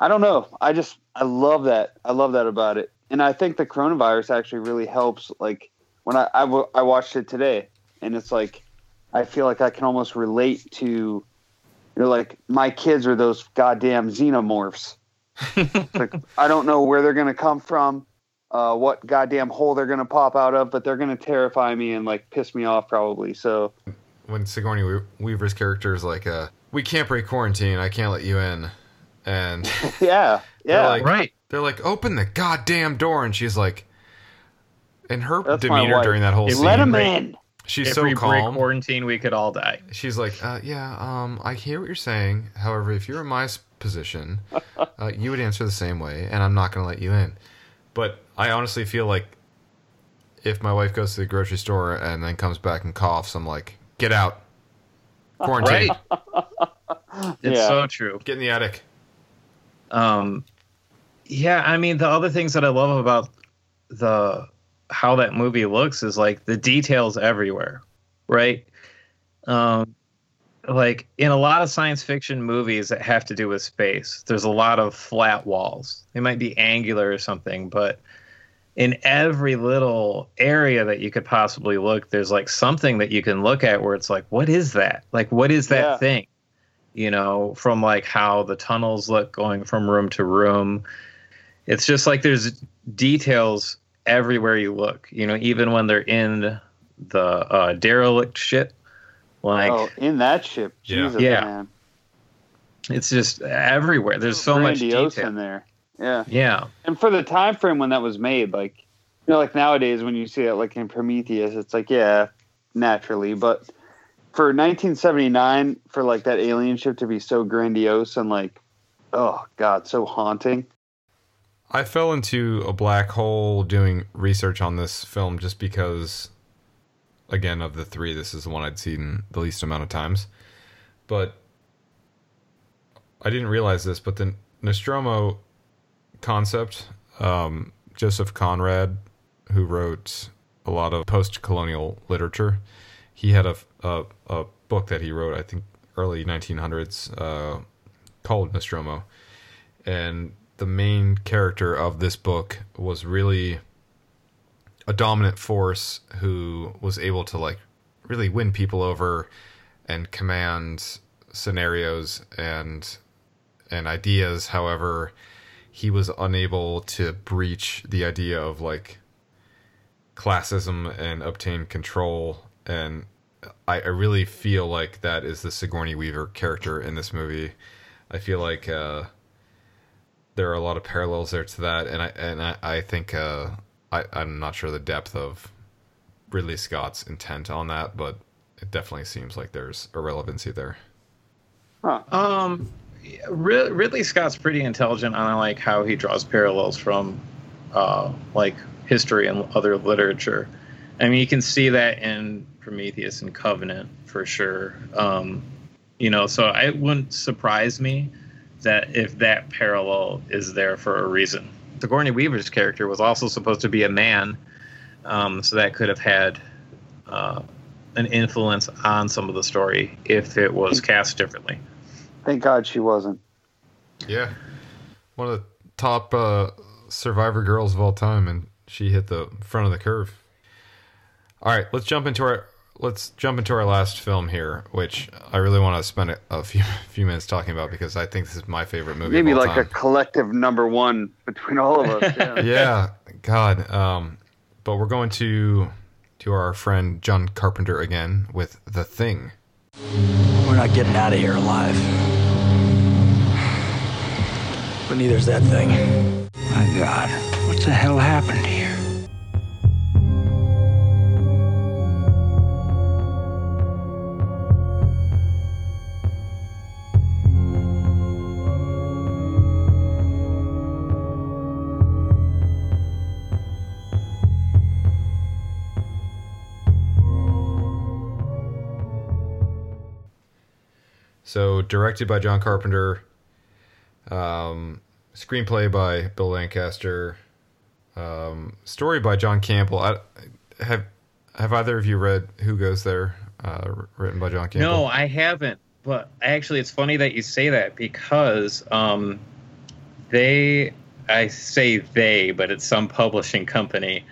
I don't know. I just I love that. I love that about it. And I think the coronavirus actually really helps. Like when I I, w- I watched it today, and it's like I feel like I can almost relate to, you know, like my kids are those goddamn xenomorphs. Like I don't know where they're gonna come from. Uh, what goddamn hole they're going to pop out of, but they're going to terrify me and, like, piss me off probably, so... When Sigourney Weaver's character is like, uh, we can't break quarantine. I can't let you in. And yeah, yeah, they're like, right. They're like, open the goddamn door, and she's like, and her That's demeanor during that whole it scene. Let him in. She's if so we calm. Break quarantine, we could all die. She's like, uh, yeah, um, I hear what you're saying. However, if you're in my position, uh, you would answer the same way, and I'm not going to let you in. But I honestly feel like if my wife goes to the grocery store and then comes back and coughs, I'm like, get out. Quarantine. Right. It's yeah. so true. Get in the attic. Um, yeah, I mean, the other things that I love about the how that movie looks is like the details everywhere, right? Um, like in a lot of science fiction movies that have to do with space, there's a lot of flat walls. They might be angular or something, but in every little area that you could possibly look, there's like something that you can look at where it's like, what is that? Like, what is that yeah. thing? You know, from like how the tunnels look going from room to room. It's just like there's details everywhere you look, you know, even when they're in the uh, derelict ship. Like, oh, in that ship. Jesus, yeah. Man. It's just everywhere. There's so much detail in there. Yeah. Yeah. And for the time frame when that was made, like, you know, like nowadays when you see it like in Prometheus, it's like, yeah, naturally. But for nineteen seventy-nine, for like that alien ship to be so grandiose and like, oh, God, so haunting. I fell into a black hole doing research on this film just because, again, of the three, this is the one I'd seen the least amount of times. But I didn't realize this, but the Nostromo concept, um, Joseph Conrad, who wrote a lot of post-colonial literature, he had a, a, a book that he wrote, I think, early nineteen hundreds, uh, called Nostromo. And the main character of this book was really a dominant force who was able to, like, really win people over and command scenarios and and ideas. However, he was unable to breach the idea of, like, classism and obtain control. And I, I really feel like that is the Sigourney Weaver character in this movie. I feel like uh, there are a lot of parallels there to that, and I and I, I think uh, I, I'm not sure the depth of Ridley Scott's intent on that, but it definitely seems like there's a relevancy there. Huh. Um, Ridley Scott's pretty intelligent, and I like how he draws parallels from uh, like history and other literature. I mean, you can see that in Prometheus and Covenant for sure. Um, you know, so it wouldn't surprise me that if that parallel is there for a reason. Sigourney Weaver's character was also supposed to be a man, um, so that could have had uh, an influence on some of the story if it was cast differently. Thank God she wasn't. Yeah. One of the top uh, survivor girls of all time, and she hit the front of the curve. All right, let's jump into our let's jump into our last film here, which I really want to spend a few few minutes talking about because I think this is my favorite movie. Maybe of all like time. A collective number one between all of us. Yeah, yeah, God. Um, but we're going to to our friend John Carpenter again with The Thing. We're not getting out of here alive, but neither's that thing. My God, what the hell happened here? So, directed by John Carpenter, um, screenplay by Bill Lancaster, um, story by John Campbell. I, have have either of you read Who Goes There, uh, written by John Campbell? No, I haven't. But actually, it's funny that you say that because um, they, I say they, but it's some publishing company,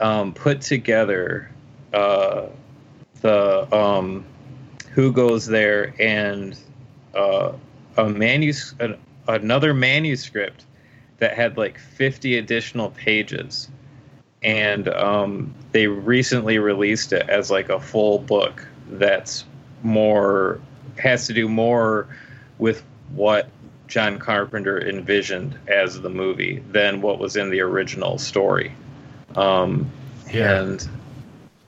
um, put together uh, the... Um, Who Goes There, and uh, a manus- an, another manuscript that had like fifty additional pages. And um, they recently released it as like a full book that's more has to do more with what John Carpenter envisioned as the movie than what was in the original story. Um, yeah. And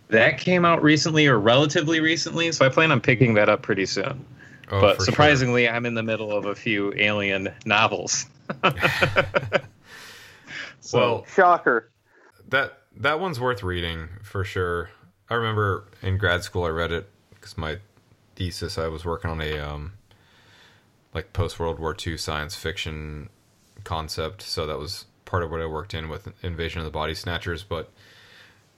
that came out recently, or relatively recently, so I plan on picking that up pretty soon. Oh, but surprisingly, sure. I'm in the middle of a few alien novels. So, well, shocker. That that one's worth reading for sure. I remember in grad school I read it because my thesis, I was working on a um, like post-World War Two science fiction concept, so that was part of what I worked in with Invasion of the Body Snatchers. But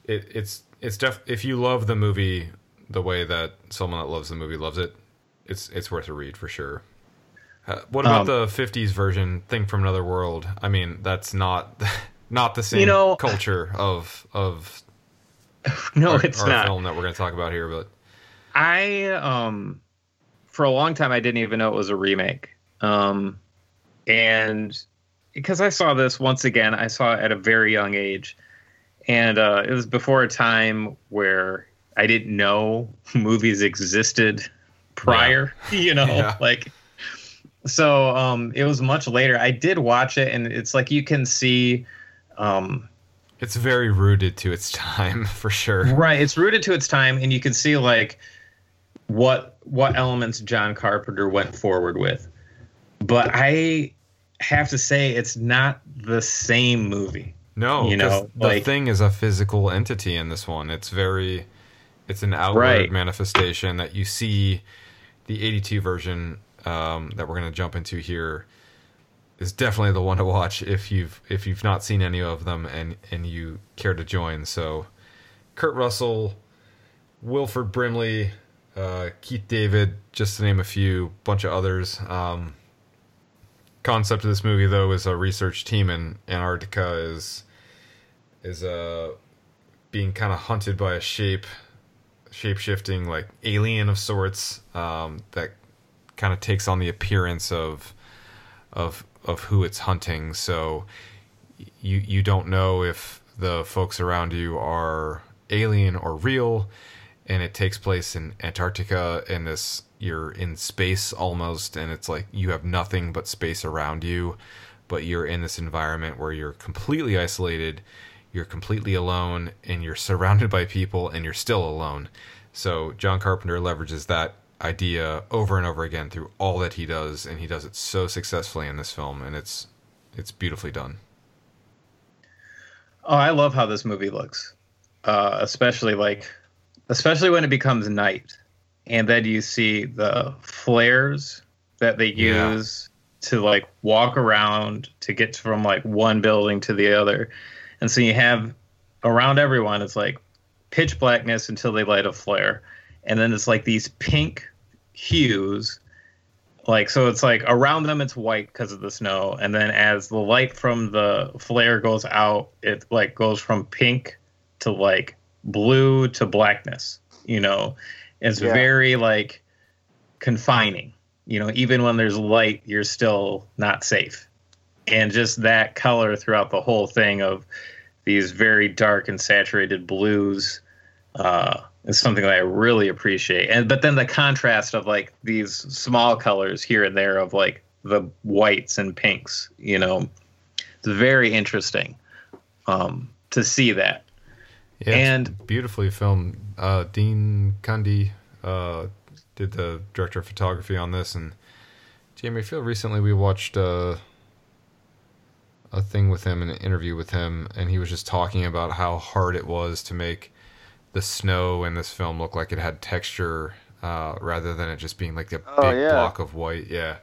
it, it's it's def if you love the movie the way that someone that loves the movie loves it, it's it's worth a read for sure. Uh, what about um, the fifties version, Thing from Another World? I mean, that's not not the same you know, culture of of no, our, it's our not. film that we're going to talk about here. But I um for a long time I didn't even know it was a remake, um, and because I saw this once again, I saw it at a very young age, and uh, it was before a time where I didn't know movies existed prior. Yeah. You know, yeah. like. So um, it was much later. I did watch it, and it's like you can see... Um, it's very rooted to its time, for sure. Right, it's rooted to its time, and you can see like what what elements John Carpenter went forward with. But I have to say it's not the same movie. No, you know, the like, Thing is a physical entity in this one. It's very... It's an outward right. manifestation that you see. The eighty-two version... Um, that we're going to jump into here is definitely the one to watch if you've if you've not seen any of them and and you care to join. So, Kurt Russell, Wilford Brimley, uh, Keith David, just to name a few, bunch of others. Um, concept of this movie though is a research team in Antarctica is is uh, being kind of hunted by a shape shape shifting like alien of sorts um, that. kind of takes on the appearance of of of who it's hunting, so you you don't know if the folks around you are alien or real, and it takes place in Antarctica, and this you're in space almost, and it's like you have nothing but space around you, but you're in this environment where you're completely isolated, you're completely alone, and you're surrounded by people, and you're still alone. So John Carpenter leverages that idea over and over again through all that he does, and he does it so successfully in this film, and it's it's beautifully done. Oh, I love how this movie looks, uh, especially like especially when it becomes night, and then you see the flares that they use yeah. to like walk around to get from like one building to the other, and so you have around everyone it's like pitch blackness until they light a flare, and then it's like these pink hues, like so it's like around them it's white because of the snow, and then as the light from the flare goes out, it like goes from pink to like blue to blackness, you know. It's yeah. very like confining, you know, even when there's light you're still not safe, and just that color throughout the whole thing of these very dark and saturated blues uh it's something that I really appreciate. And but then the contrast of like these small colors here and there of like the whites and pinks, you know, it's very interesting um, to see that. Yeah, and beautifully filmed. Uh, Dean Cundey uh, did the director of photography on this. And Jamie, I feel recently we watched uh, a thing with him, an interview with him, and he was just talking about how hard it was to make the snow in this film looked like it had texture uh, rather than it just being like a oh, big yeah. block of white. Yeah.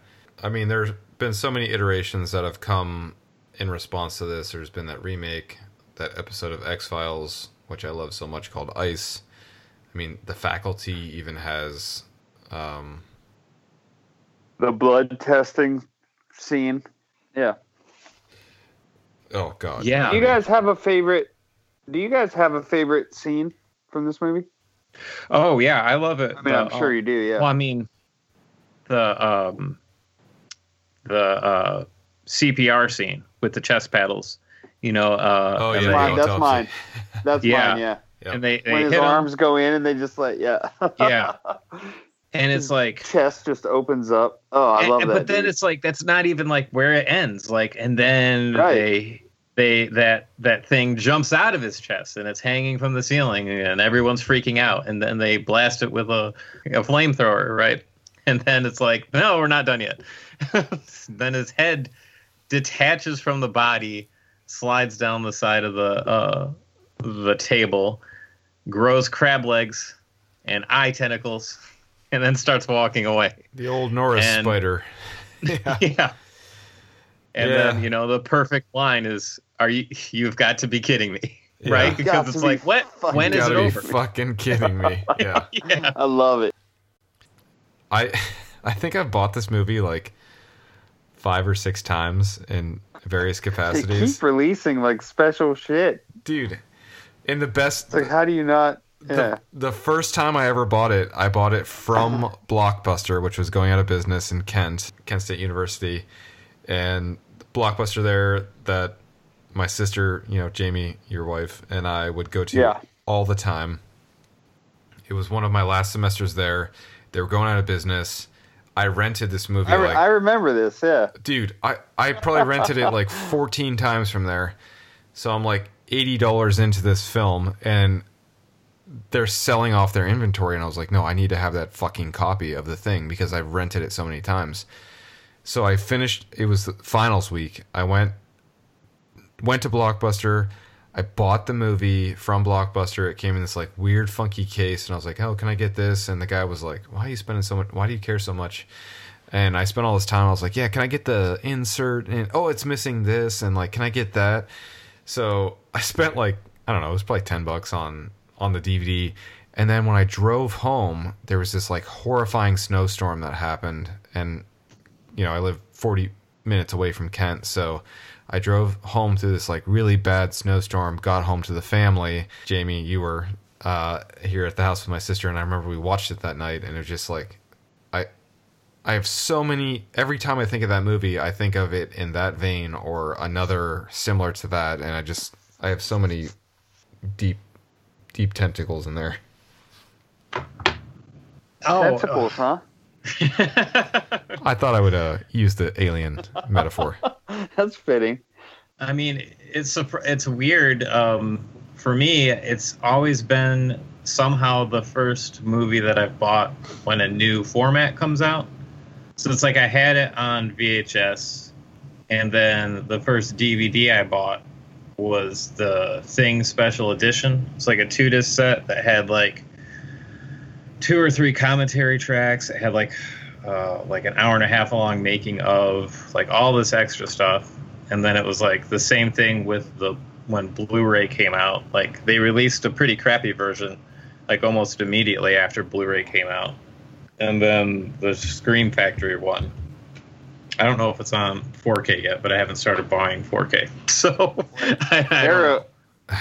I mean, there's been so many iterations that have come in response to this. There's been that remake, that episode of X-Files, which I love so much, called Ice. I mean, The Faculty even has... Um, the blood testing scene. Yeah. Oh, God. Yeah. Do you guys have a favorite... Do you guys have a favorite scene from this movie? Oh yeah, I love it. I mean, the, I'm sure um, you do. Yeah. Well, I mean, the um, the uh, C P R scene with the chest paddles. You know. Uh, oh yeah, mine, that's mine. That's yeah. mine. Yeah. Yep. And they, they when his arms him. go in, and they just like yeah. yeah. And it's like chest just opens up. Oh, I love and, that. But then dude. It's like that's not even like where it ends. Like, and then right. they they that that thing jumps out of his chest and it's hanging from the ceiling and everyone's freaking out. And then they blast it with a a flamethrower, right? And then it's like, no, we're not done yet. Then his head detaches from the body, slides down the side of the uh, the table, grows crab legs and eye tentacles. And then starts walking away. The old Norris and, spider. Yeah. yeah. And yeah. then, you know, the perfect line is, "Are you? You've got to be kidding me, yeah. right?" Because it's be like, "What? When is it over?" Fucking kidding me. Yeah. yeah. I love it. I, I think I've bought this movie like five or six times in various capacities. They keep releasing like special shit, dude. In the best. It's like, how do you not? The, yeah. the first time I ever bought it, I bought it from uh-huh. Blockbuster, which was going out of business in Kent, Kent State University. And the Blockbuster there that my sister, you know, Jamie, your wife, and I would go to yeah. all the time. It was one of my last semesters there. They were going out of business. I rented this movie. I, re- like, I remember this, yeah. Dude, I, I probably rented it like fourteen times from there. So I'm like eighty dollars into this film, and they're selling off their inventory, and I was like, no, I need to have that fucking copy of the thing because I've rented it so many times. So I finished, it was the finals week. I went went to Blockbuster. I bought the movie from Blockbuster. It came in this like weird funky case, and I was like, oh, can I get this? And the guy was like, why are you spending so much? Why do you care so much? And I spent all this time. I was like, yeah, can I get the insert? And oh, it's missing this, and like, can I get that? So I spent like, I don't know, it was probably ten bucks on on the D V D. And then when I drove home, there was this like horrifying snowstorm that happened. And, you know, I live forty minutes away from Kent. So I drove home through this like really bad snowstorm, got home to the family. Jamie, you were uh, here at the house with my sister. And I remember we watched it that night, and it was just like, I, I have so many, every time I think of that movie, I think of it in that vein or another similar to that. And I just, I have so many deep, Deep tentacles in there. Oh, tentacles, uh, huh? I thought I would uh, use the alien metaphor. That's fitting. I mean, it's it's weird. Um, for me, it's always been somehow the first movie that I've bought when a new format comes out. So it's like I had it on V H S, and then the first D V D I bought was the Thing Special Edition. It's like a two disc set that had like two or three commentary tracks. It had like uh, like an hour and a half long making of, like all this extra stuff. And then it was like the same thing with the when Blu-ray came out. Like they released a pretty crappy version, like almost immediately after Blu-ray came out. And then the Scream Factory one. I don't know if it's on four K yet, but I haven't started buying four K. So I, I Arrow,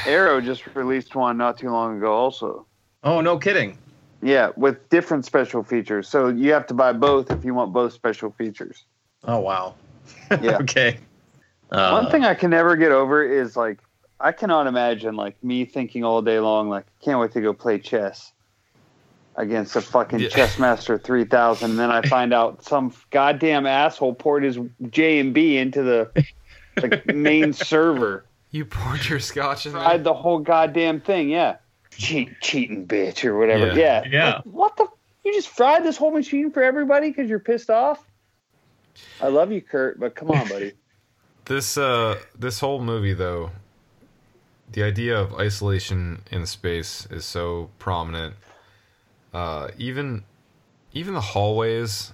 Arrow just released one not too long ago also. Oh, no kidding. Yeah, with different special features. So you have to buy both if you want both special features. Oh, wow. Yeah. Okay. Uh, one thing I can never get over is, like, I cannot imagine, like, me thinking all day long, like, can't wait to go play chess against a fucking yeah. Chessmaster three thousand, and then I find out some goddamn asshole poured his J and B into the like, main server. You poured your scotch in there? I had the whole goddamn thing, yeah. Cheat, cheating bitch or whatever. Yeah. Yeah. yeah. Like, what the? You just fried this whole machine for everybody because you're pissed off? I love you, Kurt, but come on, buddy. This uh, this whole movie, though, the idea of isolation in space is so prominent. Uh, even, even the hallways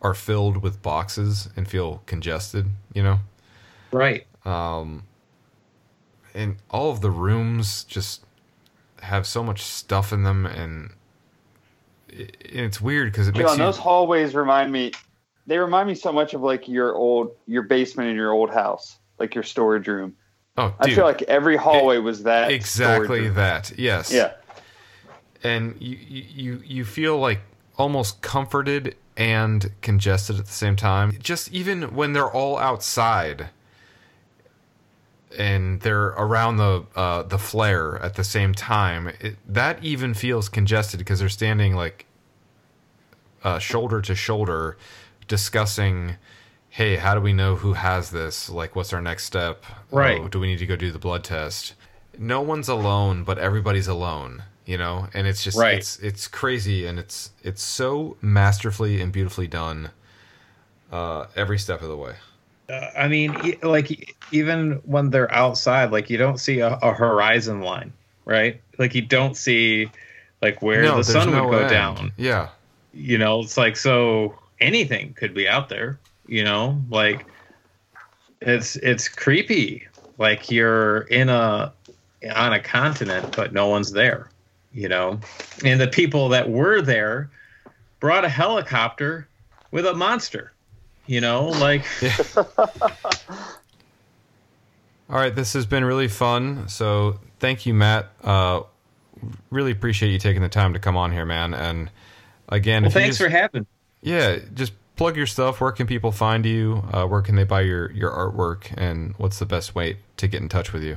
are filled with boxes and feel congested, you know? Right. Um, and all of the rooms just have so much stuff in them, and it, it's weird because it John, makes you... those hallways remind me, they remind me so much of like your old, your basement in your old house, like your storage room. Oh, dude. I feel like every hallway it, was that. Exactly that. Yes. Yeah. And you, you you feel like almost comforted and congested at the same time. Just even when they're all outside and they're around the uh, the flare at the same time, it, that even feels congested because they're standing like uh, shoulder to shoulder discussing, hey, how do we know who has this? Like, what's our next step? Right. Oh, do we need to go do the blood test? No one's alone, but everybody's alone, you know? And it's just, right. it's it's crazy. And it's it's so masterfully and beautifully done uh, every step of the way. Uh, I mean, e- like, even when they're outside, like, you don't see a, a horizon line, right? Like, you don't see, like, where no, the sun no would go end. Down. Yeah. You know, it's like, so anything could be out there, you know? Like, it's it's creepy. Like, you're in a on a continent, but no one's there, you know? And the people that were there brought a helicopter with a monster. You know, like. Yeah. All right, this has been really fun. So thank you, Matt. Uh, really appreciate you taking the time to come on here, man. And again, well, if thanks you just, for having. Yeah, just plug your stuff. Where can people find you? Uh, where can they buy your your artwork? And what's the best way to get in touch with you?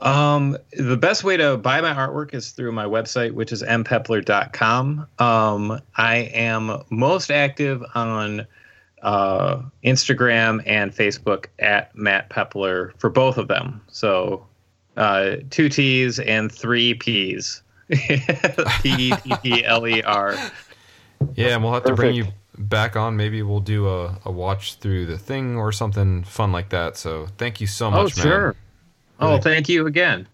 Um, the best way to buy my artwork is through my website, which is m pepler dot com. Um, I am most active on uh Instagram and Facebook at Matt Pepler for both of them. So uh two T's and three P's. P E P P L E R. Yeah, and we'll have Perfect. to bring you back on. Maybe we'll do a, a watch through the thing or something fun like that. So thank you so much, oh, sure. man. Oh, sure. Really. Oh, thank you again.